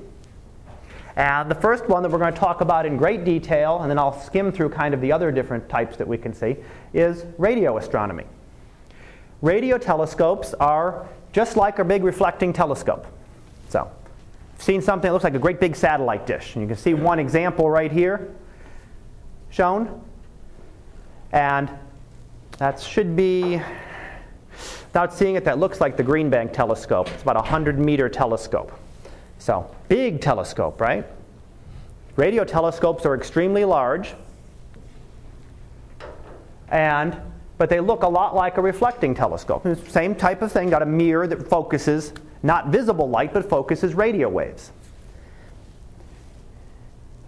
And the first one that we're going to talk about in great detail, and then I'll skim through kind of the other different types that we can see, is radio astronomy. Radio telescopes are just like a big reflecting telescope. So, you've seen something that looks like a great big satellite dish. And you can see one example right here shown. And that should be, without seeing it, that looks like the Green Bank telescope. It's about a 100-meter telescope. So big telescope, right? Radio telescopes are extremely large, but they look a lot like a reflecting telescope. It's the same type of thing, got a mirror that focuses not visible light, but focuses radio waves.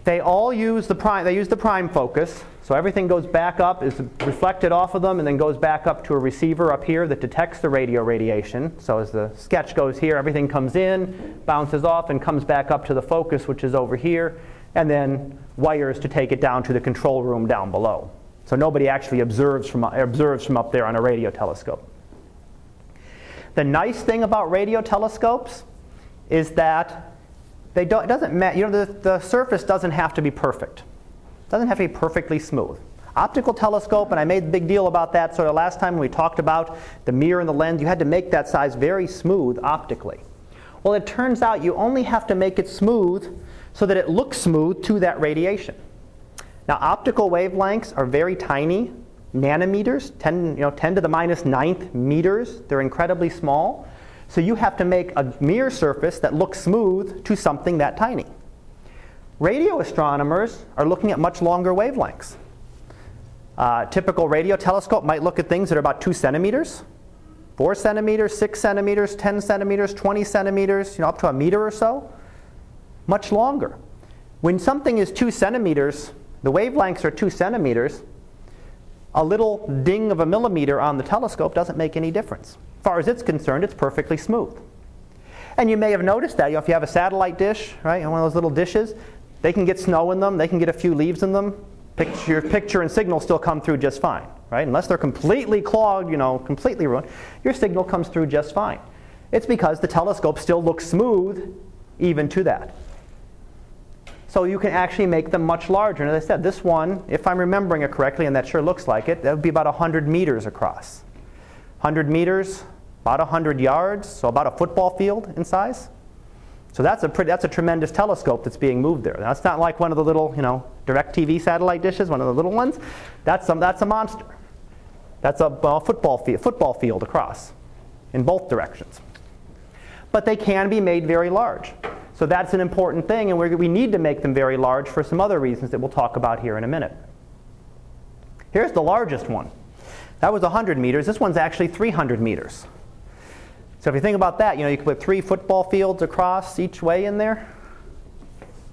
They all use the prime focus, so everything goes back up, is reflected off of them, and then goes back up to a receiver up here that detects the radio radiation. So as the sketch goes here, everything comes in, bounces off, and comes back up to the focus, which is over here, and then wires to take it down to the control room down below. So nobody actually observes from up there on a radio telescope. The nice thing about radio telescopes is that they don't, it doesn't matter, you know, the surface doesn't have to be perfect. It doesn't have to be perfectly smooth. Optical telescope, and I made a big deal about that sort of last time when we talked about the mirror and the lens, you had to make that size very smooth optically. Well, it turns out you only have to make it smooth so that it looks smooth to that radiation. Now, optical wavelengths are very tiny, nanometers, 10 to the minus ninth meters. They're incredibly small. So you have to make a mirror surface that looks smooth to something that tiny. Radio astronomers are looking at much longer wavelengths. Typical radio telescope might look at things that are about 2 centimeters, 4 centimeters, 6 centimeters, 10 centimeters, 20 centimeters, you know, up to a meter or so. Much longer. When something is 2 centimeters, the wavelengths are 2 centimeters, a little ding of a millimeter on the telescope doesn't make any difference. As far as it's concerned, it's perfectly smooth. And you may have noticed that, you know, if you have a satellite dish, right, and one of those little dishes, they can get snow in them, they can get a few leaves in them, your picture and signal still come through just fine, right? Unless they're completely clogged, you know, completely ruined, your signal comes through just fine. It's because the telescope still looks smooth even to that. So you can actually make them much larger. And as I said, this one, if I'm remembering it correctly, and that sure looks like it, that would be about 100 meters across. 100 meters. About 100 yards, so about a football field in size. So that's a tremendous telescope that's being moved there. Now, it's not like one of the little, you know, DirecTV satellite dishes, one of the little ones. That's a monster. That's a football field across in both directions. But they can be made very large. So that's an important thing, and we need to make them very large for some other reasons that we'll talk about here in a minute. Here's the largest one. That was 100 meters. This one's actually 300 meters. So if you think about that, you know, you could put 3 football fields across each way in there.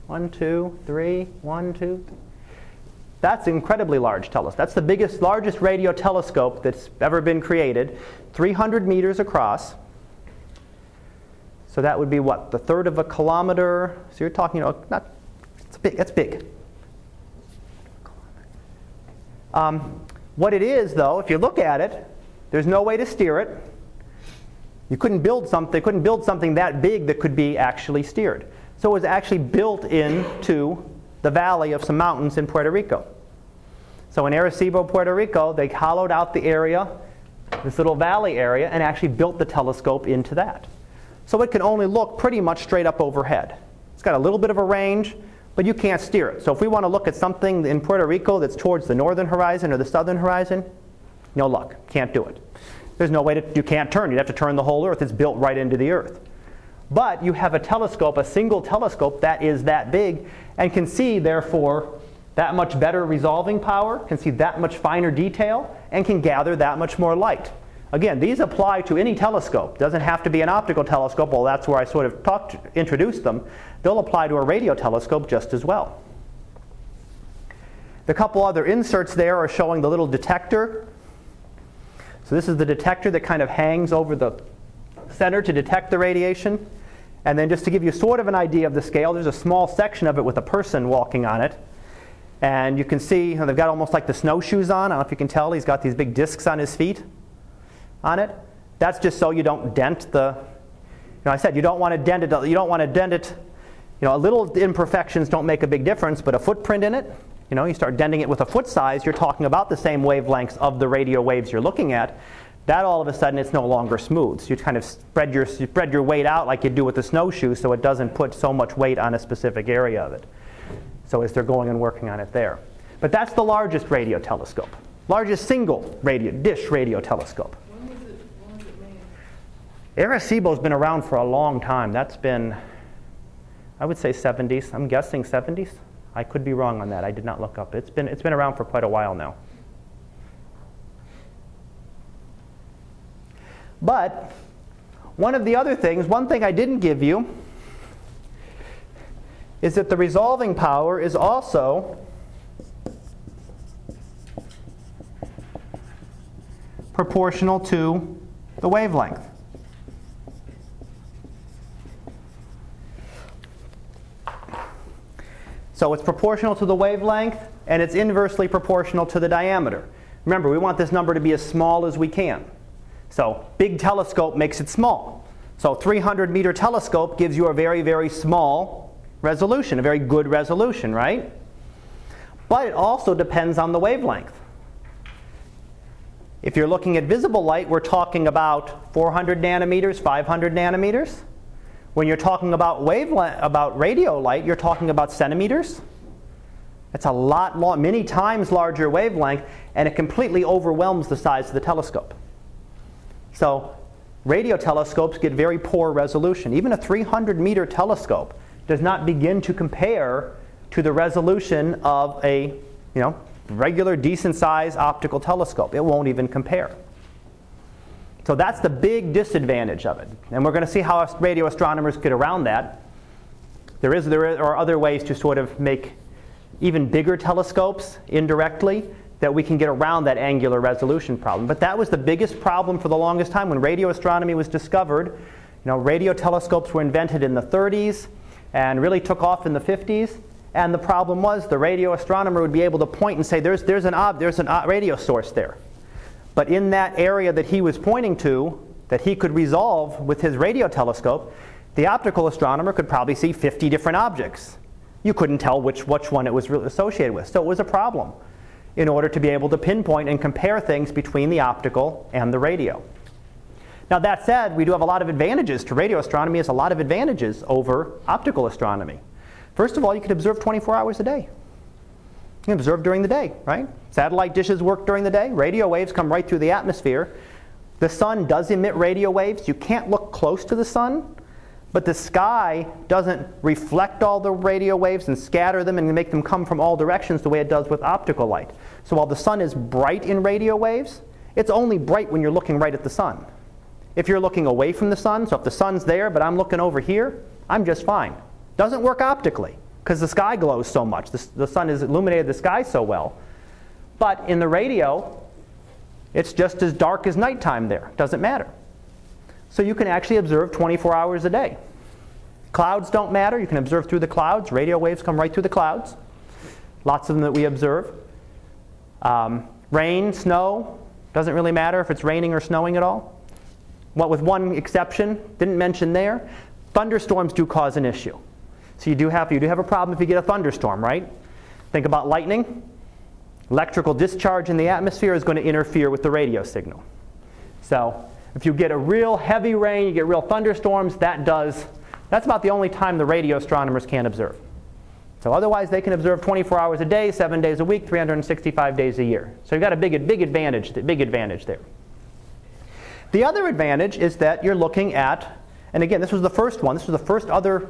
1, 2, 3, 1, 2, 3. That's an incredibly large telescope. That's the biggest, largest radio telescope that's ever been created, 300 meters across. So that would be what, the third of a kilometer? So you're talking, you know, that's big. What it is, though, if you look at it, there's no way to steer it. You couldn't build something that big that could be actually steered. So it was actually built into the valley of some mountains in Puerto Rico. So in Arecibo, Puerto Rico, they hollowed out the area, this little valley area, and actually built the telescope into that. So it can only look pretty much straight up overhead. It's got a little bit of a range, but you can't steer it. So if we want to look at something in Puerto Rico that's towards the northern horizon or the southern horizon, no luck, can't do it. There's no way you can't turn. You'd have to turn the whole Earth. It's built right into the Earth. But you have a telescope, a single telescope that is that big and can see, therefore, that much better resolving power, can see that much finer detail, and can gather that much more light. Again, these apply to any telescope. Doesn't have to be an optical telescope. Well, that's where I sort of introduced them. They'll apply to a radio telescope just as well. The couple other inserts there are showing the little detector. So this is the detector that kind of hangs over the center to detect the radiation. And then just to give you sort of an idea of the scale, there's a small section of it with a person walking on it. And you can see, you know, they've got almost like the snowshoes on. I don't know if you can tell. He's got these big discs on his feet on it. That's just so you don't dent the, you know, I said you don't want to dent it. You don't want to dent it. You know, a little imperfections don't make a big difference, but a footprint in it, you know, you start denting it with a foot size, you're talking about the same wavelengths of the radio waves you're looking at. That all of a sudden it's no longer smooth. So you kind of spread your weight out like you do with a snowshoe so it doesn't put so much weight on a specific area of it. So as they're going and working on it there. But that's the largest radio telescope. largest single dish radio telescope. When was it made? Arecibo's been around for a long time. That's been, I would say 70s. I'm guessing 70s. I could be wrong on that. I did not look up. It's been around for quite a while now. But one of the other things, one thing I didn't give you, is that the resolving power is also proportional to the wavelength. So it's proportional to the wavelength, and it's inversely proportional to the diameter. Remember, we want this number to be as small as we can. So big telescope makes it small. So 300-meter telescope gives you a very, very small resolution, a very good resolution, right? But it also depends on the wavelength. If you're looking at visible light, we're talking about 400 nanometers, 500 nanometers. When you're talking about radio light, you're talking about centimeters. It's a lot long, many times larger wavelength, and it completely overwhelms the size of the telescope. So radio telescopes get very poor resolution. Even a 300-meter telescope does not begin to compare to the resolution of a, regular decent-sized optical telescope. It won't even compare. So that's the big disadvantage of it. And we're going to see how radio astronomers get around that. There are other ways to sort of make even bigger telescopes indirectly that we can get around that angular resolution problem. But that was the biggest problem for the longest time when radio astronomy was discovered. Radio telescopes were invented in the 30s and really took off in the 50s. And the problem was the radio astronomer would be able to point and say, there's an radio source there. But in that area that he was pointing to, that he could resolve with his radio telescope, the optical astronomer could probably see 50 different objects. You couldn't tell which one it was associated with. So it was a problem in order to be able to pinpoint and compare things between the optical and the radio. Now that said, we do have a lot of advantages to radio astronomy. It's a lot of advantages over optical astronomy. First of all, you can observe 24 hours a day. You can observe during the day, right? Satellite dishes work during the day. Radio waves come right through the atmosphere. The sun does emit radio waves. You can't look close to the sun, but the sky doesn't reflect all the radio waves and scatter them and make them come from all directions the way it does with optical light. So while the sun is bright in radio waves, it's only bright when you're looking right at the sun. If you're looking away from the sun, so if the sun's there but I'm looking over here, I'm just fine. Doesn't work optically, because the sky glows so much. The sun has illuminated the sky so well. But in the radio, it's just as dark as nighttime there. Doesn't matter. So you can actually observe 24 hours a day. Clouds don't matter. You can observe through the clouds. Radio waves come right through the clouds. Lots of them that we observe. Rain, snow, doesn't really matter if it's raining or snowing at all. What with one exception, didn't mention there, thunderstorms do cause an issue. So you do have a problem if you get a thunderstorm, right? Think about lightning. Electrical discharge in the atmosphere is going to interfere with the radio signal. So if you get a real heavy rain, you get real thunderstorms, that's about the only time the radio astronomers can't observe. So otherwise they can observe 24 hours a day, 7 days a week, 365 days a year. So you've got a big advantage there. The other advantage is that you're looking at, and again this was the first one, this was the first other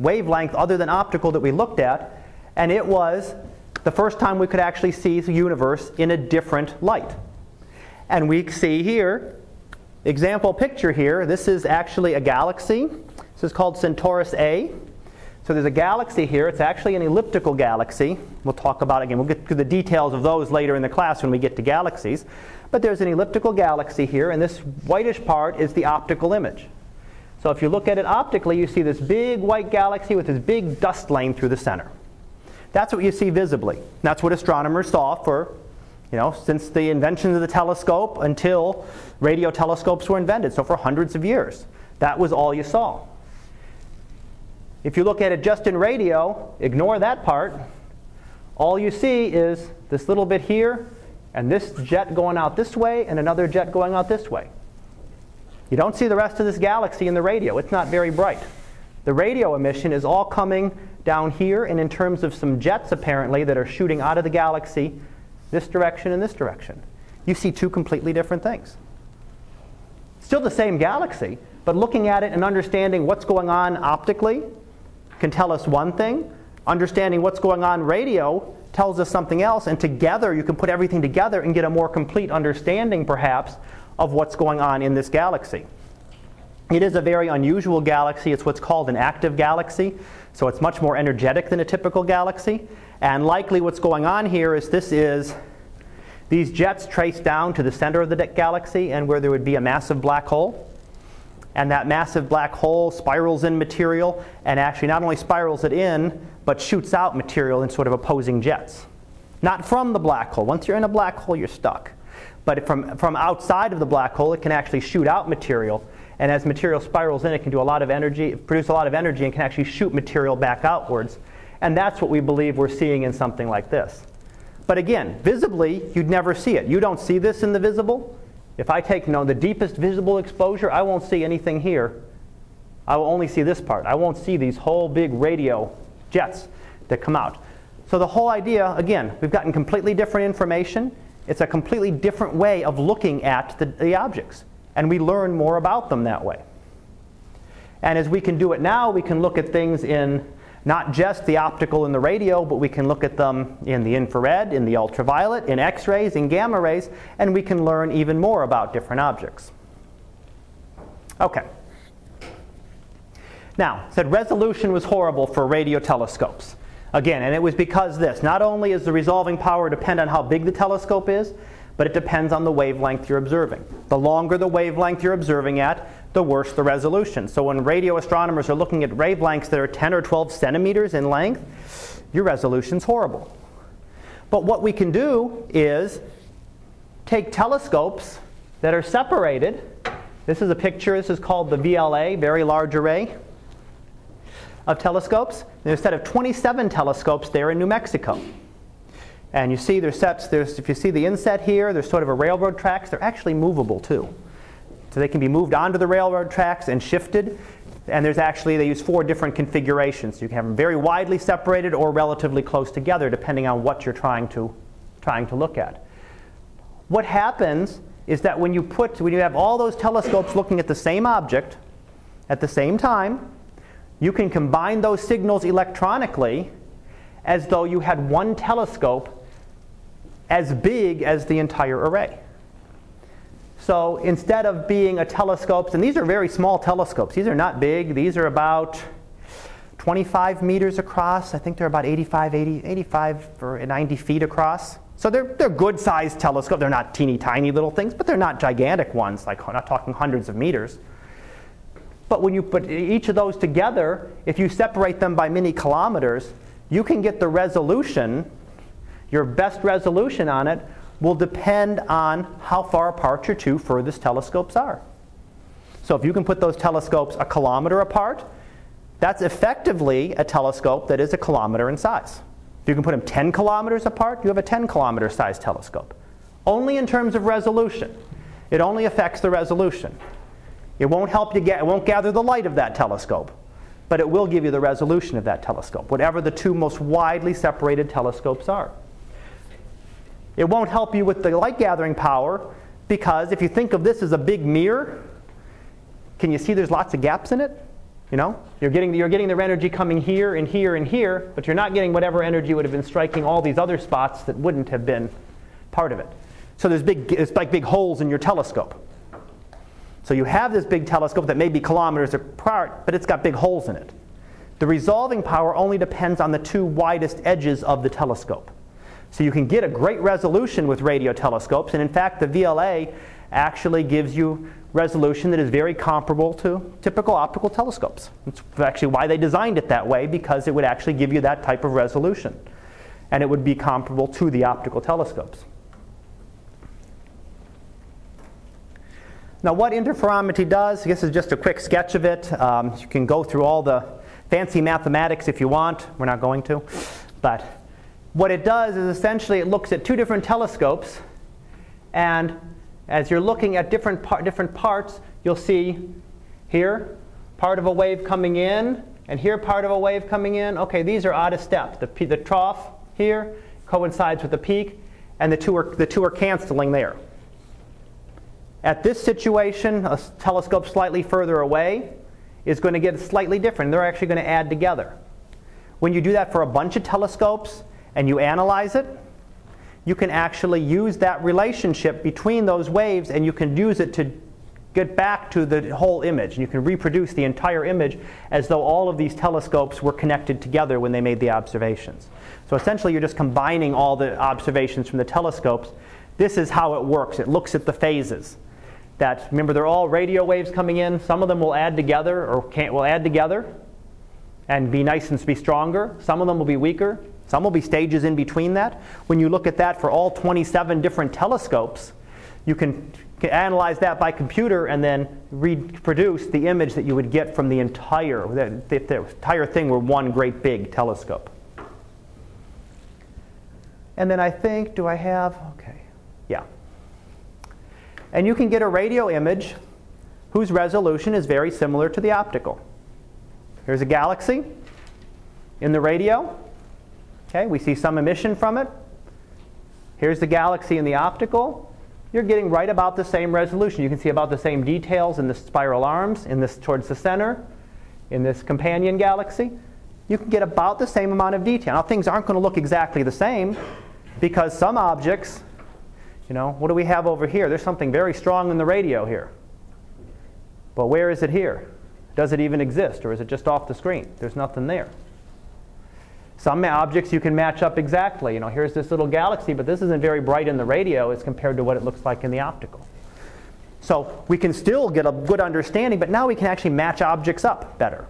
wavelength other than optical that we looked at, and it was the first time we could actually see the universe in a different light. And we see here, example picture here, this is actually a galaxy. This is called Centaurus A. So there's a galaxy here. It's actually an elliptical galaxy. We'll talk about it again. We'll get to the details of those later in the class when we get to galaxies. But there's an elliptical galaxy here, and this whitish part is the optical image. So if you look at it optically, you see this big white galaxy with this big dust lane through the center. That's what you see visibly. That's what astronomers saw for, since the invention of the telescope until radio telescopes were invented. So for hundreds of years, that was all you saw. If you look at it just in radio, ignore that part. All you see is this little bit here, and this jet going out this way, and another jet going out this way. You don't see the rest of this galaxy in the radio. It's not very bright. The radio emission is all coming down here, and in terms of some jets apparently that are shooting out of the galaxy this direction and this direction. You see two completely different things. Still the same galaxy, but looking at it and understanding what's going on optically can tell us one thing. Understanding what's going on radio tells us something else, and together you can put everything together and get a more complete understanding, perhaps, of what's going on in this galaxy. It is a very unusual galaxy. It's what's called an active galaxy, so it's much more energetic than a typical galaxy. And likely what's going on here is these jets trace down to the center of the galaxy and where there would be a massive black hole. And that massive black hole spirals in material, and actually not only spirals it in, but shoots out material in sort of opposing jets. Not from the black hole. Once you're in a black hole, you're stuck. But from outside of the black hole, it can actually shoot out material. And as material spirals in, it can produce a lot of energy and can actually shoot material back outwards. And that's what we believe we're seeing in something like this. But again, visibly, you'd never see it. You don't see this in the visible. If I take the deepest visible exposure, I won't see anything here. I will only see this part. I won't see these whole big radio jets that come out. So the whole idea, again, we've gotten completely different information. It's a completely different way of looking at the objects. And we learn more about them that way. And as we can do it now, we can look at things in not just the optical and the radio, but we can look at them in the infrared, in the ultraviolet, in X-rays, in gamma rays, and we can learn even more about different objects. Okay. Now, said resolution was horrible for radio telescopes. Again, and it was because this. Not only is the resolving power depend on how big the telescope is, but it depends on the wavelength you're observing. The longer the wavelength you're observing at, the worse the resolution. So when radio astronomers are looking at wavelengths that are 10 or 12 centimeters in length, your resolution's horrible. But what we can do is take telescopes that are separated. This is a picture. This is called the VLA, Very Large Array of Telescopes. There's a set of 27 telescopes there in New Mexico. And you see there's sets, if you see the inset here, there's sort of a railroad tracks. They're actually movable too. So they can be moved onto the railroad tracks and shifted. And there's actually, they use four different configurations. So you can have them very widely separated or relatively close together depending on what you're trying to look at. What happens is that when you have all those telescopes looking at the same object at the same time, you can combine those signals electronically as though you had one telescope as big as the entire array. So instead of being a telescope, and these are very small telescopes. These are not big. These are about 25 meters across. I think they're about 85 or 90 feet across. So they're good-sized telescopes. They're not teeny tiny little things, but they're not gigantic ones. Like I'm not talking hundreds of meters. But when you put each of those together, if you separate them by many kilometers, you can get the resolution. Your best resolution on it will depend on how far apart your two furthest telescopes are. So if you can put those telescopes a kilometer apart, that's effectively a telescope that is a kilometer in size. If you can put them 10 kilometers apart, you have a 10-kilometer sized telescope. Only in terms of resolution. It only affects the resolution. It won't help you it won't gather the light of that telescope. But it will give you the resolution of that telescope, whatever the two most widely separated telescopes are. It won't help you with the light gathering power because if you think of this as a big mirror, can you see there's lots of gaps in it? You're getting their energy coming here and here and here, but you're not getting whatever energy would have been striking all these other spots that wouldn't have been part of it. So it's like big holes in your telescope. So you have this big telescope that may be kilometers apart, but it's got big holes in it. The resolving power only depends on the two widest edges of the telescope. So you can get a great resolution with radio telescopes. And in fact, the VLA actually gives you resolution that is very comparable to typical optical telescopes. That's actually why they designed it that way, because it would actually give you that type of resolution. And it would be comparable to the optical telescopes. Now, what interferometry does, this is just a quick sketch of it. You can go through all the fancy mathematics if you want. We're not going to. But what it does is essentially it looks at two different telescopes. And as you're looking at different parts, you'll see here part of a wave coming in, and here part of a wave coming in. OK, these are out of step. The trough here coincides with the peak. and the two are canceling there. At this situation, a telescope slightly further away is going to get slightly different. They're actually going to add together. When you do that for a bunch of telescopes and you analyze it, you can actually use that relationship between those waves, and you can use it to get back to the whole image. And you can reproduce the entire image as though all of these telescopes were connected together when they made the observations. So essentially you're just combining all the observations from the telescopes. This is how it works. It looks at the phases. That, remember, they're all radio waves coming in. Some of them will add together or will add together and be nice and be stronger. Some of them will be weaker. Some will be stages in between that. When you look at that for all 27 different telescopes, you can analyze that by computer and then reproduce the image that you would get from the entire thing were one great big telescope. And then I think, do I have, okay, yeah. And you can get a radio image whose resolution is very similar to the optical. Here's a galaxy in the radio. Okay, we see some emission from it. Here's the galaxy in the optical. You're getting right about the same resolution. You can see about the same details in the spiral arms, in this towards the center, in this companion galaxy. You can get about the same amount of detail. Now, things aren't going to look exactly the same because some objects, you know, what do we have over here? There's something very strong in the radio here. But where is it here? Does it even exist, or is it just off the screen? There's nothing there. Some objects you can match up exactly. You know, here's this little galaxy, but this isn't very bright in the radio as compared to what it looks like in the optical. So we can still get a good understanding, but now we can actually match objects up better.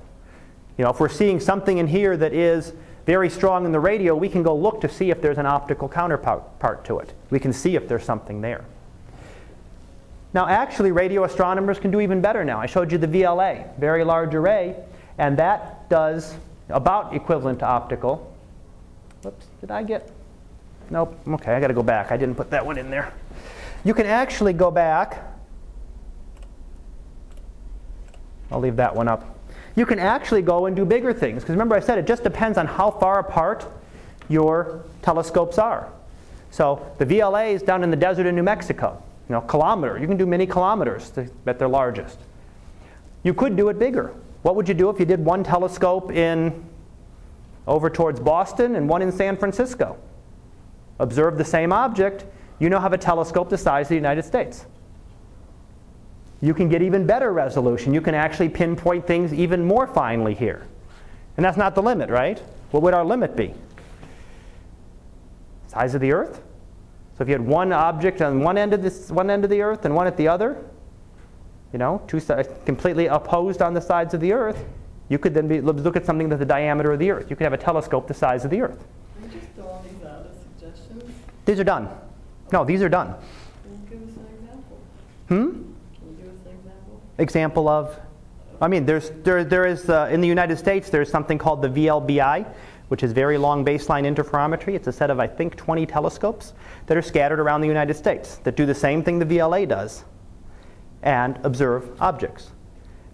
You know, if we're seeing something in here that is very strong in the radio, we can go look to see if there's an optical counterpart to it. We can see if there's something there. Now, actually, radio astronomers can do even better now. I showed you the VLA, very large array, and that does about equivalent to optical. Whoops, did I get? Nope. Okay, I got to go back. I didn't put that one in there. You can actually go back. I'll leave that one up. You can actually go and do bigger things, because remember I said it just depends on how far apart your telescopes are. So the VLA is down in the desert in New Mexico, you know, kilometer. You can do many kilometers at their largest. You could do it bigger. What would you do if you did one telescope in over towards Boston and one in San Francisco? Observe the same object. You now have a telescope the size of the United States. You can get even better resolution. You can actually pinpoint things even more finely here. And that's not the limit, right? What would our limit be? Size of the Earth? So if you had one object on one end of the Earth and one at the other, you know, two sides completely opposed on the sides of the Earth, you could then look at something that's the diameter of the Earth. You could have a telescope the size of the Earth. Are you still on these other suggestions? These are done. Okay. No, these are done. Can you give us an example? Can you give us an example? Example of? I mean, there is in the United States there's something called the VLBI, which is Very Long Baseline Interferometry. It's a set of, I think, 20 telescopes that are scattered around the United States that do the same thing the VLA does and observe objects.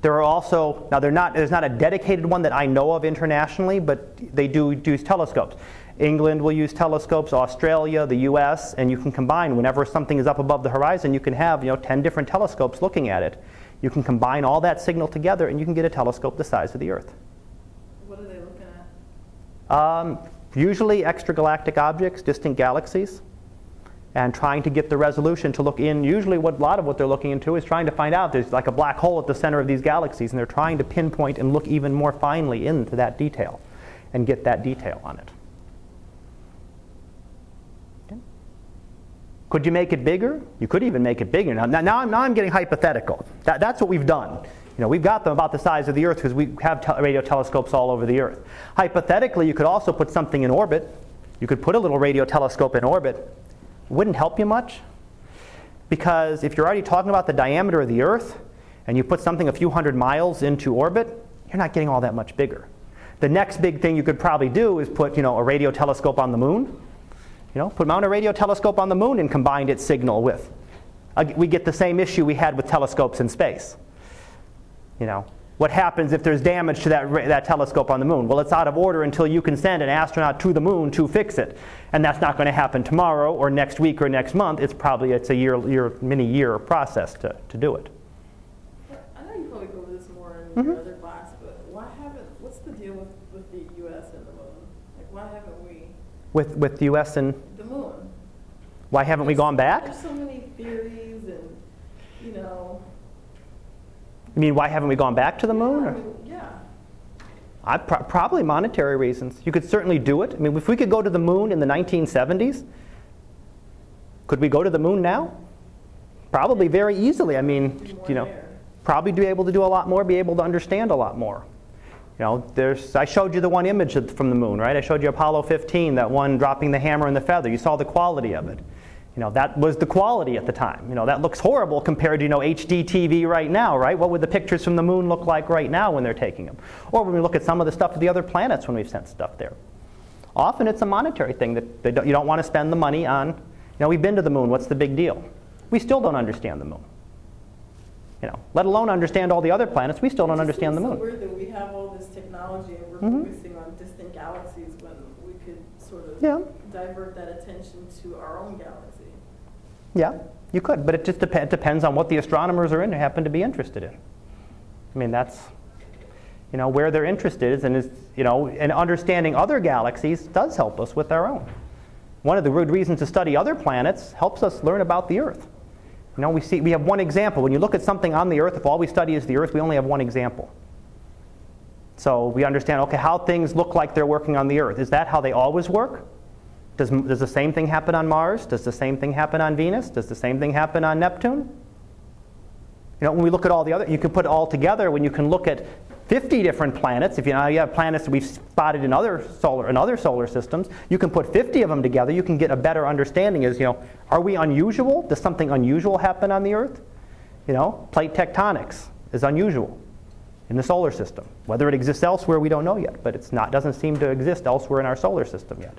There are also, now there's not a dedicated one that I know of internationally, but they do use telescopes. England will use telescopes, Australia, the US, and you can combine whenever something is up above the horizon, you can have, you know, 10 different telescopes looking at it. You can combine all that signal together and you can get a telescope the size of the Earth. What are they looking at? Usually extragalactic objects, distant galaxies, and trying to get the resolution to look in. Usually what, a lot of what they're looking into is trying to find out there's like a black hole at the center of these galaxies, and they're trying to pinpoint and look even more finely into that detail and get that detail on it. Okay. Could you make it bigger? You could even make it bigger. Now I'm getting hypothetical. That's what we've done. You know, we've got them about the size of the Earth because we have radio telescopes all over the Earth. Hypothetically, you could also put something in orbit. You could put a little radio telescope in orbit. Wouldn't help you much, because if you're already talking about the diameter of the Earth and you put something a few hundred miles into orbit, you're not getting all that much bigger. The next big thing you could probably do is put, you know, a radio telescope on the moon. You know, put mount a radio telescope on the moon and combined its signal with. We get the same issue we had with telescopes in space. You know, what happens if there's damage to that telescope on the moon. Well, it's out of order until you can send an astronaut to the moon to fix it. And that's not going to happen tomorrow or next week or next month. It's probably a many-year process to do it. I know you probably go over this more in your other class, but what's the deal with the U.S. and the moon? Like, why haven't we... With the U.S. and... the moon. Why haven't we gone back? There's so many theories and, you know... I mean, why haven't we gone back to the moon? Or? Yeah. Probably monetary reasons. You could certainly do it. I mean, if we could go to the moon in the 1970s, could we go to the moon now? Probably very easily. I mean, you know, probably be able to do a lot more, be able to understand a lot more. You know, I showed you the one image from the moon, right? I showed you Apollo 15, that one dropping the hammer and the feather. You saw the quality of it. You know, that was the quality at the time. You know, that looks horrible compared to, you know, HD TV right now, right? What would the pictures from the moon look like right now when they're taking them? Or when we look at some of the stuff to the other planets when we've sent stuff there. Often it's a monetary thing that you don't want to spend the money on. You know, we've been to the moon. What's the big deal? We still don't understand the moon. You know, let alone understand all the other planets. We still don't understand the moon. It's weird that we have all this technology and we're focusing on distant galaxies when we could sort of divert that attention to our own galaxy. Yeah, you could, but it just depends on what the astronomers happen to be interested in. I mean, that's, you know, where their interest is, and you know, and understanding other galaxies does help us with our own. One of the good reasons to study other planets helps us learn about the Earth. You know, we have one example. When you look at something on the Earth, if all we study is the Earth, we only have one example. So we understand, okay, how things look like they're working on the Earth. Is that how they always work? Does the same thing happen on Mars? Does the same thing happen on Venus? Does the same thing happen on Neptune? You know, when we look at all the other, you can put it all together when you can look at 50 different planets. If you know you have planets that we've spotted in other solar systems, you can put 50 of them together. You can get a better understanding. Is, you know, are we unusual? Does something unusual happen on the Earth? You know, plate tectonics is unusual in the solar system. Whether it exists elsewhere, we don't know yet, but it's not doesn't seem to exist elsewhere in our solar system yet.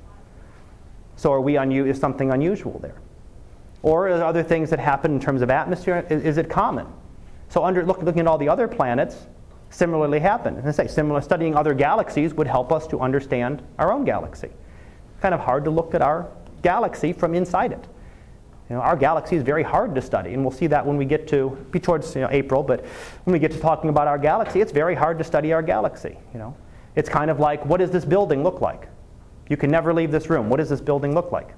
So is something unusual there? Or are other things that happen in terms of atmosphere? Is it common? So looking at all the other planets similarly happen. And I say studying other galaxies would help us to understand our own galaxy. It's kind of hard to look at our galaxy from inside it. You know, our galaxy is very hard to study, and we'll see that when we get to towards, you know, April, but when we get to talking about our galaxy, it's very hard to study our galaxy. You know, it's kind of like, what does this building look like? You can never leave this room. What does this building look like?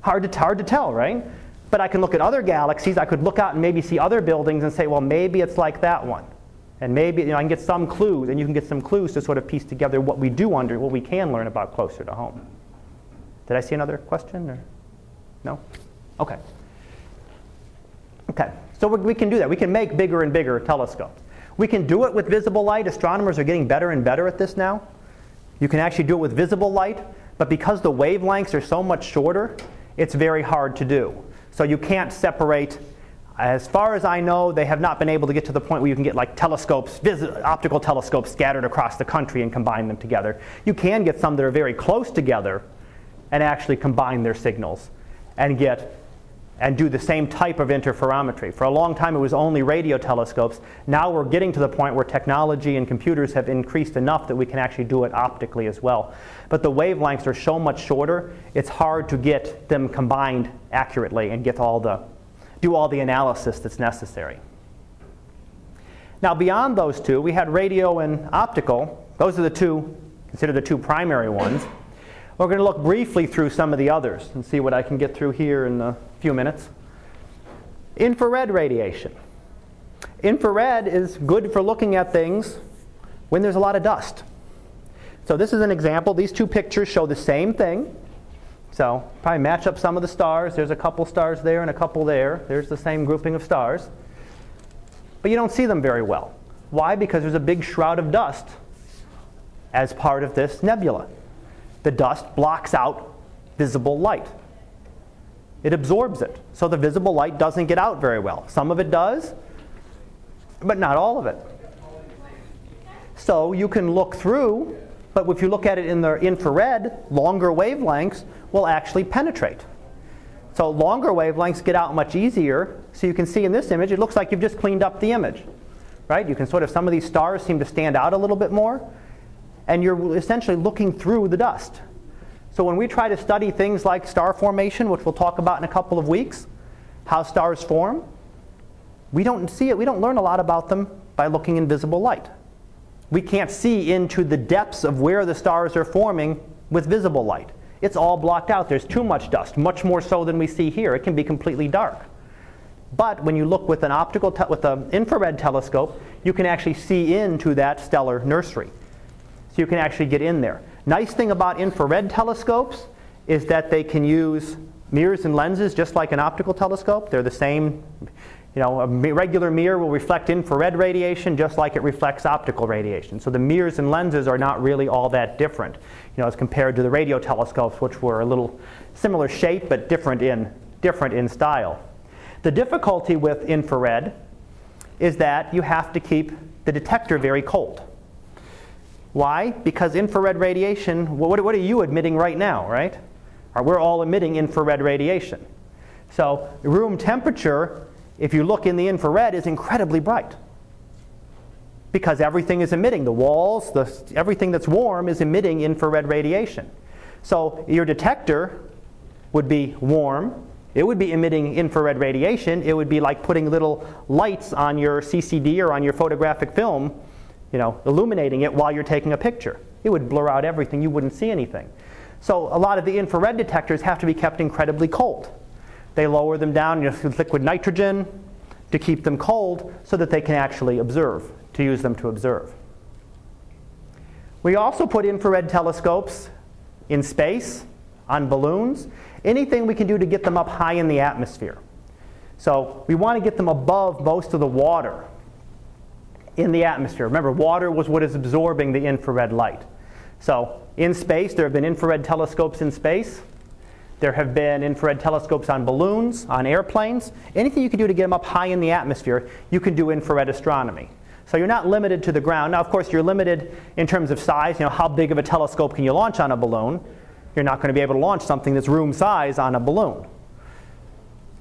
Hard to tell, right? But I can look at other galaxies. I could look out and maybe see other buildings and say, well, maybe it's like that one. And maybe, you know, I can get some clues, and you can get some clues to sort of piece together what we do what we can learn about closer to home. Did I see another question? Or? No? Okay. Okay. So we can do that. We can make bigger and bigger telescopes. We can do it with visible light. Astronomers are getting better and better at this now. You can actually do it with visible light, but because the wavelengths are so much shorter, it's very hard to do. So you can't separate. As far as I know, they have not been able to get to the point where you can get like telescopes, optical telescopes scattered across the country and combine them together. You can get some that are very close together and actually combine their signals and do the same type of interferometry. For a long time, it was only radio telescopes. Now we're getting to the point where technology and computers have increased enough that we can actually do it optically as well. But the wavelengths are so much shorter, it's hard to get them combined accurately and get do all the analysis that's necessary. Now beyond those two, we had radio and optical. Those are the two primary ones. We're going to look briefly through some of the others and see what I can get through here in a few minutes. Infrared radiation. Infrared is good for looking at things when there's a lot of dust. So this is an example. These two pictures show the same thing. So probably match up some of the stars. There's a couple stars there and a couple there. There's the same grouping of stars. But you don't see them very well. Why? Because there's a big shroud of dust as part of this nebula. The dust blocks out visible light. It absorbs it. So the visible light doesn't get out very well. Some of it does, but not all of it. So you can look through, but if you look at it in the infrared, longer wavelengths will actually penetrate. So longer wavelengths get out much easier. So you can see in this image, it looks like you've just cleaned up the image. right? You can sort of, some of these stars seem to stand out a little bit more, and you're essentially looking through the dust. So when we try to study things like star formation, which we'll talk about in a couple of weeks, how stars form, we don't see it, we don't learn a lot about them by looking in visible light. We can't see into the depths of where the stars are forming with visible light. It's all blocked out. There's too much dust, much more so than we see here. It can be completely dark. But when you look with an infrared telescope, you can actually see into that stellar nursery. So you can actually get in there. Nice thing about infrared telescopes is that they can use mirrors and lenses just like an optical telescope. They're the same. You know, a regular mirror will reflect infrared radiation just like it reflects optical radiation. So the mirrors and lenses are not really all that different, you know, as compared to the radio telescopes, which were a little similar shape but different in style. The difficulty with infrared is that you have to keep the detector very cold. Why? Because infrared radiation, what are you emitting right now, right? Or we're all emitting infrared radiation. So room temperature, if you look in the infrared, is incredibly bright because everything is emitting. The walls, everything that's warm is emitting infrared radiation. So your detector would be warm. It would be emitting infrared radiation. It would be like putting little lights on your CCD or on your photographic film, you know, illuminating it while you're taking a picture. It would blur out everything. You wouldn't see anything. So a lot of the infrared detectors have to be kept incredibly cold. They lower them down, you know, with liquid nitrogen to keep them cold so that they can actually observe, to use them to observe. We also put infrared telescopes in space, on balloons, anything we can do to get them up high in the atmosphere. So we want to get them above most of the water in the atmosphere. Remember, water was what is absorbing the infrared light. So in space, there have been infrared telescopes in space. There have been infrared telescopes on balloons, on airplanes. Anything you can do to get them up high in the atmosphere, you can do infrared astronomy. So you're not limited to the ground. Now, of course, you're limited in terms of size. You know, how big of a telescope can you launch on a balloon? You're not going to be able to launch something that's room size on a balloon.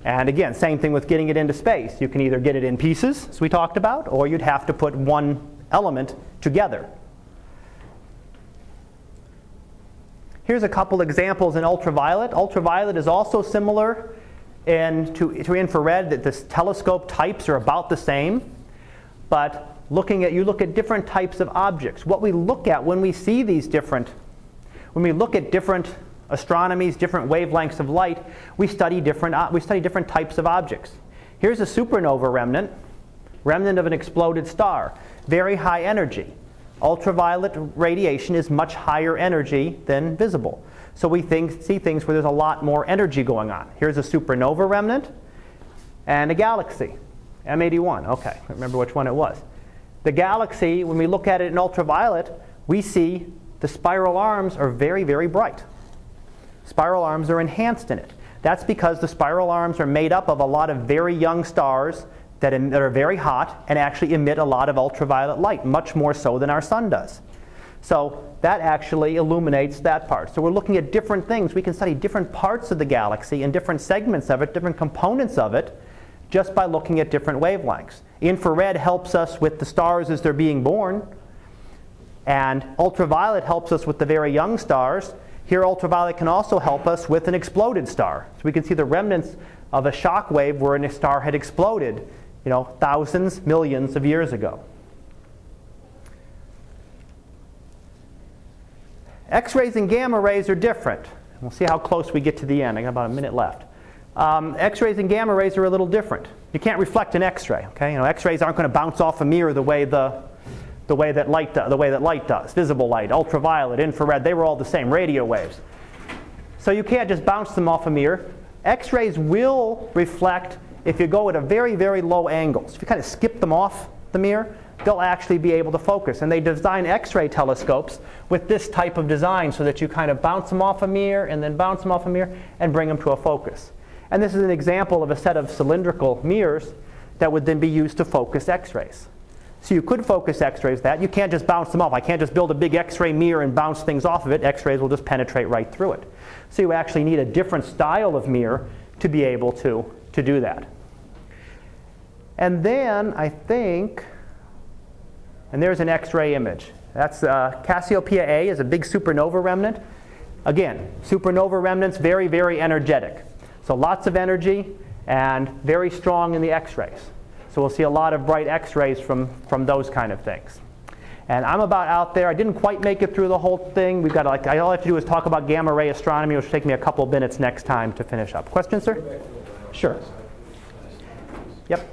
And again, same thing with getting it into space. You can either get it in pieces, as we talked about, or you'd have to put one element together. Here's a couple examples in ultraviolet. Ultraviolet is also similar to infrared, that the telescope types are about the same. But you look at different types of objects. What we look at when we see these when we look at different astronomies, different wavelengths of light, we study different types of objects. Here's a supernova remnant of an exploded star, very high energy. Ultraviolet radiation is much higher energy than visible. So we see things where there's a lot more energy going on. Here's a supernova remnant and a galaxy, M81. Okay, I remember which one it was. The galaxy, when we look at it in ultraviolet, we see the spiral arms are very, very bright. Spiral arms are enhanced in it. That's because the spiral arms are made up of a lot of very young stars that are very hot and actually emit a lot of ultraviolet light, much more so than our sun does. So that actually illuminates that part. So we're looking at different things. We can study different parts of the galaxy and different segments of it, different components of it, just by looking at different wavelengths. Infrared helps us with the stars as they're being born, and ultraviolet helps us with the very young stars. Here, ultraviolet can also help us with an exploded star. So we can see the remnants of a shock wave where a star had exploded, you know, thousands, millions of years ago. X-rays and gamma rays are different. We'll see how close we get to the end. I got about a minute left. X-rays and gamma rays are a little different. You can't reflect an X-ray. Okay, you know, X-rays aren't going to bounce off a mirror the way that light does. Visible light, ultraviolet, infrared, they were all the same. Radio waves. So you can't just bounce them off a mirror. X-rays will reflect. If you go at a very, very low angle, so if you kind of skip them off the mirror, they'll actually be able to focus. And they design X-ray telescopes with this type of design so that you kind of bounce them off a mirror and then bounce them off a mirror and bring them to a focus. And this is an example of a set of cylindrical mirrors that would then be used to focus X-rays. So you could focus X-rays that. You can't just bounce them off. I can't just build a big X-ray mirror and bounce things off of it. X-rays will just penetrate right through it. So you actually need a different style of mirror to be able to do that. And then I think And there's an X-ray image. That's Cassiopeia A is a big supernova remnant. Again, supernova remnants, very, very energetic. So lots of energy and very strong in the X-rays. So we'll see a lot of bright X-rays from those kind of things. And I'm about out there. I didn't quite make it through the whole thing. We've got like all I have to do is talk about gamma ray astronomy, which will take me a couple minutes next time to finish up. Questions, sir? Sure. Yep.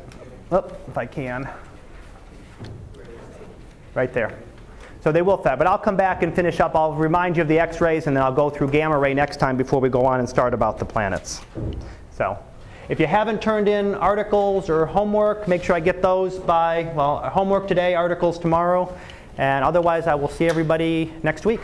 Oh, if I can. Right there. So they will fab. But I'll come back and finish up. I'll remind you of the X-rays, and then I'll go through gamma ray next time before we go on and start about the planets. So if you haven't turned in articles or homework, make sure I get those by, well, homework today, articles tomorrow. And otherwise, I will see everybody next week.